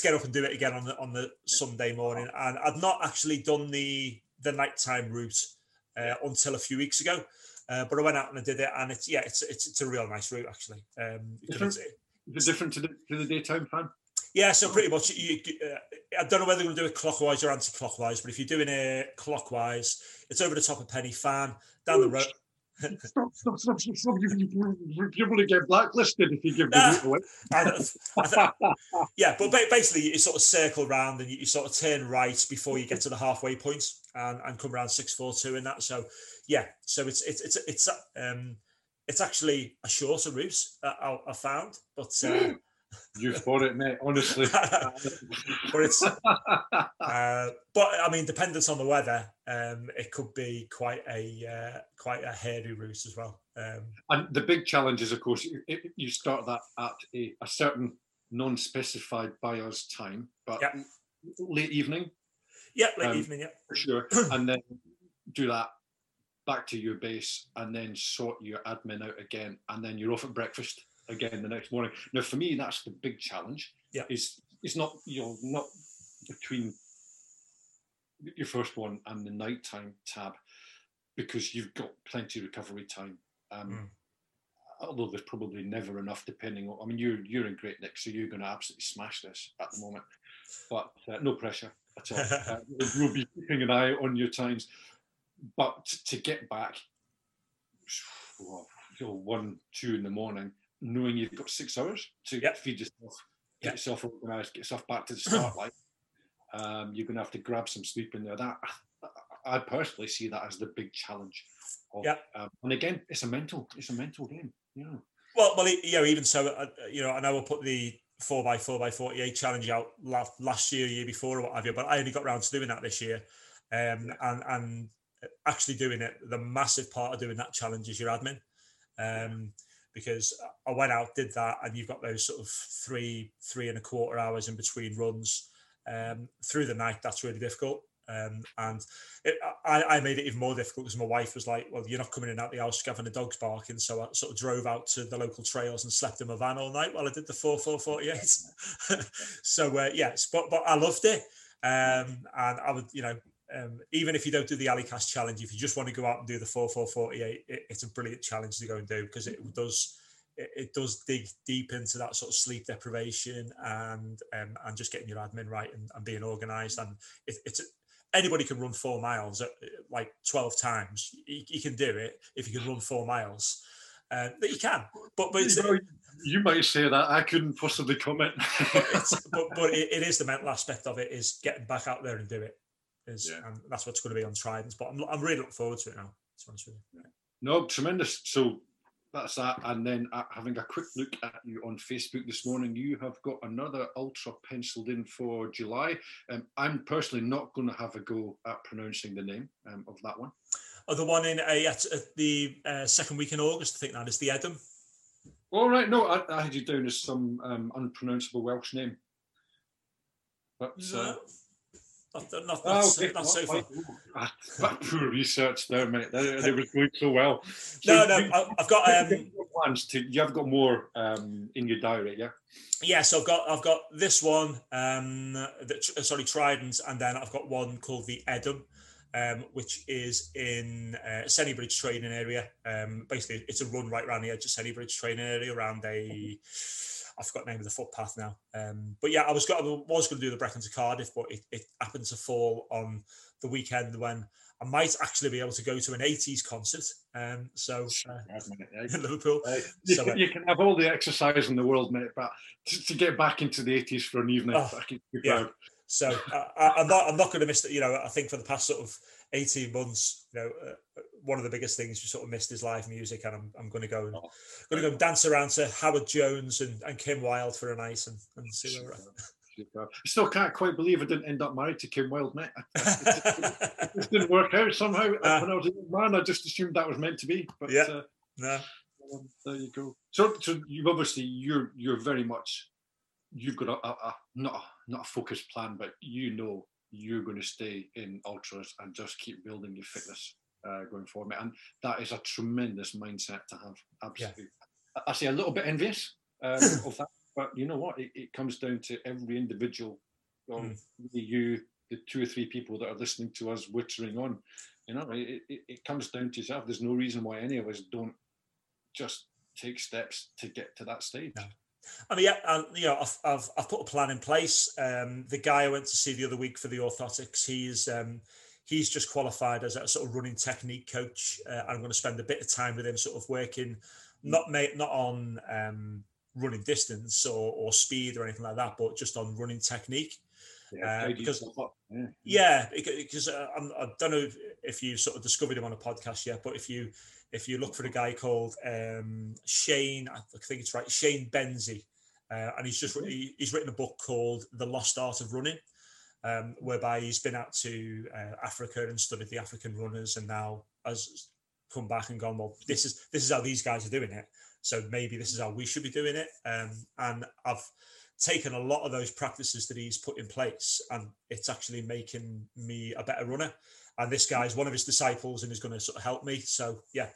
get up and do it again on the Sunday morning. And I'd not actually done the nighttime route until a few weeks ago, but I went out and I did it, and it's a real nice route actually. Is it different to the daytime plan? Yeah, so pretty much, I don't know whether you're going to do it clockwise or anti-clockwise, but if you're doing it clockwise, it's over the top of Pen y Fan, down the road. Stop. You're going to get blacklisted if you give the route away. Yeah, but basically, you sort of circle round and you sort of turn right before you get to the halfway point and come around 642 and that. So, yeah, so it's actually a shorter route, I found, but... You've bought it, mate, honestly. But it's but I mean, dependence on the weather, it could be quite a hairy route as well. And the big challenge is, of course, you start that at a certain non-specified by us time, but late evening. Yeah, late evening, yeah. For sure. And then do that back to your base and then sort your admin out again, and then you're off at breakfast again the next morning. Now for me, that's the big challenge. Yeah, it's not, you know, not between your first one and the nighttime tab, because you've got plenty of recovery time. Although there's probably never enough, depending on. I mean, you're in great nick, so you're going to absolutely smash this at the moment. But no pressure at all. We'll be keeping an eye on your times. But to get back, 1, 2 in the morning, knowing you've got 6 hours to feed yourself, get yourself organised, get yourself back to the start line, you're going to have to grab some sleep in there. That I personally see that as the big challenge. And again, it's a mental game. Yeah. Well, you know, even so, you know, I know I put the 4x48 challenge out last year, year before, or what have you, but I only got round to doing that this year, and actually doing it. The massive part of doing that challenge is your admin. Because I went out, did that, and you've got those sort of three and a quarter hours in between runs through the night. That's really difficult. And I made it even more difficult because my wife was like, well, you're not coming in out the house, having the dogs barking. So I sort of drove out to the local trails and slept in my van all night while I did the 4x48. So, but I loved it. And I would, you know, even if you don't do the AliCast challenge, if you just want to go out and do the 4x48, it's a brilliant challenge to go and do, because it does dig deep into that sort of sleep deprivation and just getting your admin right and being organised. And it's anybody can run 4 miles at, like 12 times. You can do it if you can run 4 miles. That you can, but it's, you might say that I couldn't possibly comment. but it is the mental aspect of it, is getting back out there and do it. And that's what's going to be on Trident, but I'm really looking forward to it now. No, tremendous. So that's that, and then having a quick look at you on Facebook this morning, you have got another ultra penciled in for July. I'm personally not going to have a go at pronouncing the name of that one. Oh, the one in at the second week in August, I think that is the Edam. All right, no, I had you down as some unpronounceable Welsh name, but. No. Not so far. That poor research there, mate. They were going so well. So I've got plans to. You have got more in your diary, yeah. Yeah, so I've got this one, Trident, and then I've got one called the Edam, which is in Senniebridge training area. Basically, it's a run right around the edge of Senniebridge training area around a... I forgot the name of the footpath now. But yeah, I was going to do the Brecon to Cardiff, but it happened to fall on the weekend when I might actually be able to go to an 80s concert. In Liverpool. You can have all the exercise in the world, mate, but to get back into the 80s for an evening, I can be proud. So I'm not going to miss that. You know, I think for the past sort of 18 months, you know, one of the biggest things you sort of missed is live music, and I'm going to go and dance around to Howard Jones and Kim Wilde for a night and see where we're at. I still can't quite believe I didn't end up married to Kim Wilde, mate. It didn't work out somehow. When I was a young man, I just assumed that was meant to be. But yeah, no. There you go. So you've obviously you're very much. You've got not a focused plan, but you know you're going to stay in ultras and just keep building your fitness going forward. And that is a tremendous mindset to have. Absolutely. Yeah. I say a little bit envious of that, but you know what? It comes down to every individual, you, the two or three people that are listening to us wittering on. You know, it comes down to yourself. There's no reason why any of us don't just take steps to get to that stage. No. I mean, yeah, and you know, I've put a plan in place. The guy I went to see the other week for the orthotics, he's just qualified as a sort of running technique coach. I'm going to spend a bit of time with him, sort of working, not on running distance or speed or anything like that, but just on running technique. Because I don't know if you sort of discovered him on a podcast yet, but if you look for a guy called Shane, I think it's right, Shane Benzie, and he's written a book called The Lost Art of Running, whereby he's been out to Africa and studied the African runners, and now has come back and gone, well, this is how these guys are doing it, so maybe this is how we should be doing it, and I've taken a lot of those practices that he's put in place, and it's actually making me a better runner. And this guy's one of his disciples, and is going to sort of help me. So yeah.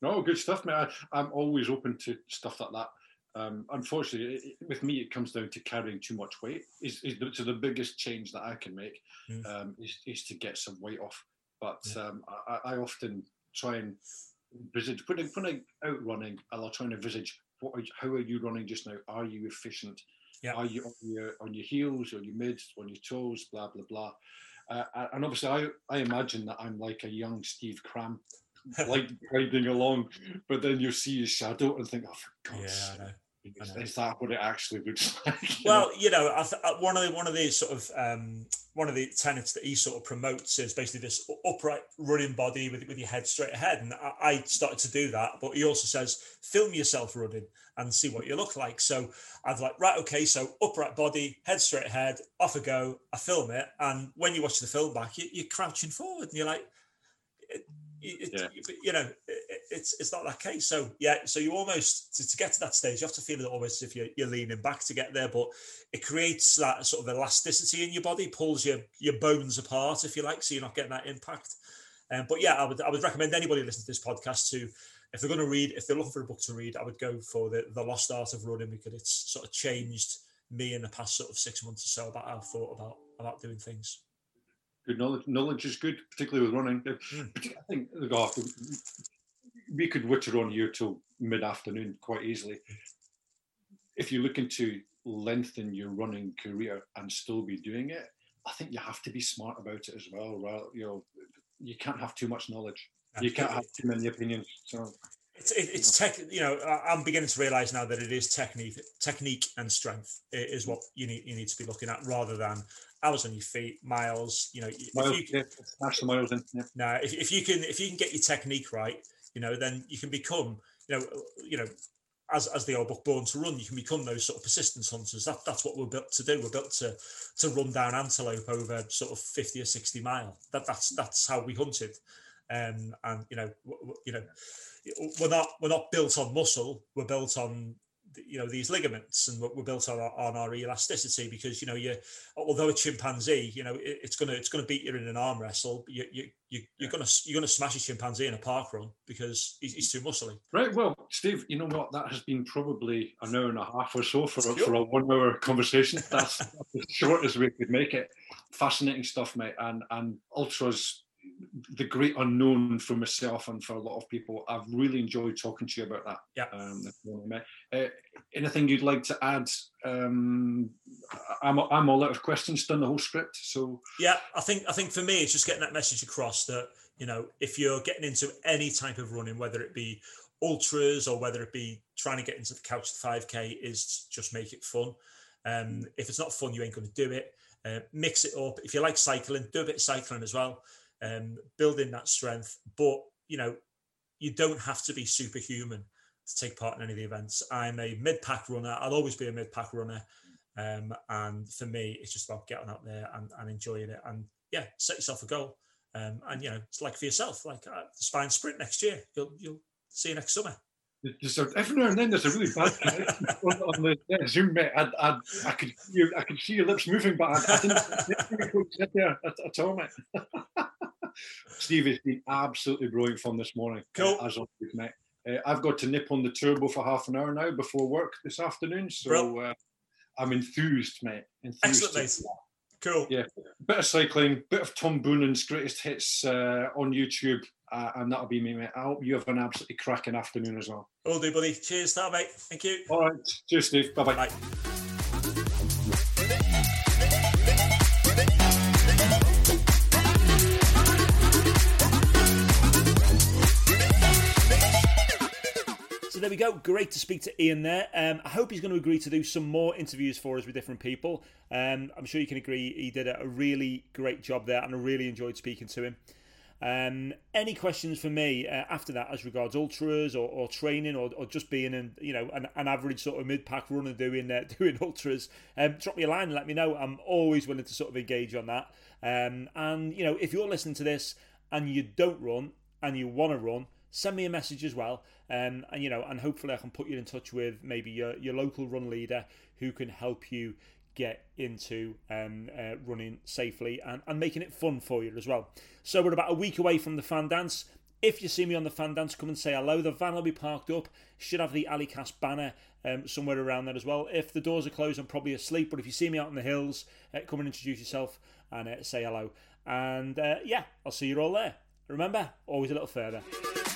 No, good stuff, mate. I'm always open to stuff like that. Unfortunately, with me, it comes down to carrying too much weight. So the biggest change that I can make is to get some weight off. But I often try and envisage when I'm out running, I'll try and envisage how are you running just now? Are you efficient? Yeah. Are you on your heels, on your mids, on your toes? Blah blah blah. And obviously, I imagine that I'm like a young Steve Cram, like gliding along, but then you see his shadow and think, oh, for God's sake, is that what it actually looks like? Well, you know, one of the tenets that he sort of promotes is basically this upright running body with your head straight ahead, and I started to do that. But he also says, film yourself running and see what you look like. So I've like, right, okay, so upright body, head straight ahead, off I go, I film it, and when you watch the film back, you're crouching forward, and you're like, you know, it's not that case. So yeah, so you almost to get to that stage, you have to feel it almost as if you're leaning back to get there. But it creates that sort of elasticity in your body, pulls your bones apart, if you like, so you're not getting that impact. But yeah, I would recommend anybody listening to this podcast to, if they're looking for a book to read, I would go for the Lost Art of Running, because it's sort of changed me in the past sort of 6 months or so about how I thought about doing things. Good knowledge is good, particularly with running. I think we could witter on here till mid-afternoon quite easily. If you're looking to lengthen your running career and still be doing it, I think you have to be smart about it as well. Right? You know, you can't have too much knowledge. You can't have too many opinions. So it's tech. You know, I'm beginning to realise now that it is technique and strength is what you need to be looking at, rather than hours on your feet, miles. You know, smash the miles in. Yeah. No, if you can get your technique right, you know, then you can become, you know, as the old book Born to Run, you can become those sort of persistence hunters. That's what we're built to do. We're built to run down antelope over sort of 50 or 60 mile. That's how we hunted. And you know, we're not built on muscle. We're built on, you know, these ligaments, and we're built on our elasticity, because, you know, although a chimpanzee, you know, it's gonna beat you in an arm wrestle, you're gonna smash a chimpanzee in a park run because he's too muscly. Right. Well, Steve, you know what? That has been probably an hour and a half or so for a 1 hour conversation. That's the shortest we could make it. Fascinating stuff, mate, and ultras. the great unknown for myself and for a lot of people. I've really enjoyed talking to you about that. Yeah. Anything you'd like to add? I'm all out of questions, done the whole script. So yeah, I think for me it's just getting that message across that, you know, if you're getting into any type of running, whether it be ultras or whether it be trying to get into the couch to 5k, is just make it fun. If it's not fun, you ain't going to do it. Mix it up. If you like cycling, do a bit of cycling as well. Build in that strength. But, you know, you don't have to be superhuman to take part in any of the events. I'm a mid-pack runner. I'll always be a mid-pack runner. And for me, it's just about getting out there and enjoying it. And, yeah, set yourself a goal. And, you know, it's like for yourself, like the Spine Sprint next year. You'll see you next summer. Every now and then there's a really bad connection on the Zoom, mate. I could see your lips moving, but I didn't really sit there at all, mate. Steve, it's been absolutely brilliant fun this morning. Cool. As always, mate. I've got to nip on the turbo for half an hour now before work this afternoon, so I'm enthused, mate. Excellent, mate. Cool. Yeah, bit of cycling, bit of Tom Boonan's greatest hits on YouTube. And that'll be me, mate. I hope you have an absolutely cracking afternoon as well. Will do, buddy. Cheers, that, mate. Thank you. All right. Cheers, Steve. Bye-bye. Bye. So there we go. Great to speak to Ian there. I hope he's going to agree to do some more interviews for us with different people. I'm sure you can agree he did a really great job there, and I really enjoyed speaking to him. Any questions for me after that as regards ultras or training or just being an average sort of mid-pack runner doing ultras, drop me a line and let me know. I'm always willing to sort of engage on that. And, you know, if you're listening to this and you don't run and you want to run, send me a message as well. And, you know, and hopefully I can put you in touch with maybe your local run leader who can help you get into running safely and making it fun for you as well. So we're about a week away from the Fan Dance. If you see me on the Fan Dance, come and say hello. The van will be parked up. Should have the AliCast banner somewhere around there as well. If the doors are closed, I'm probably asleep. But if you see me out in the hills, come and introduce yourself and say hello. And yeah, I'll see you all there. Remember, always a little further.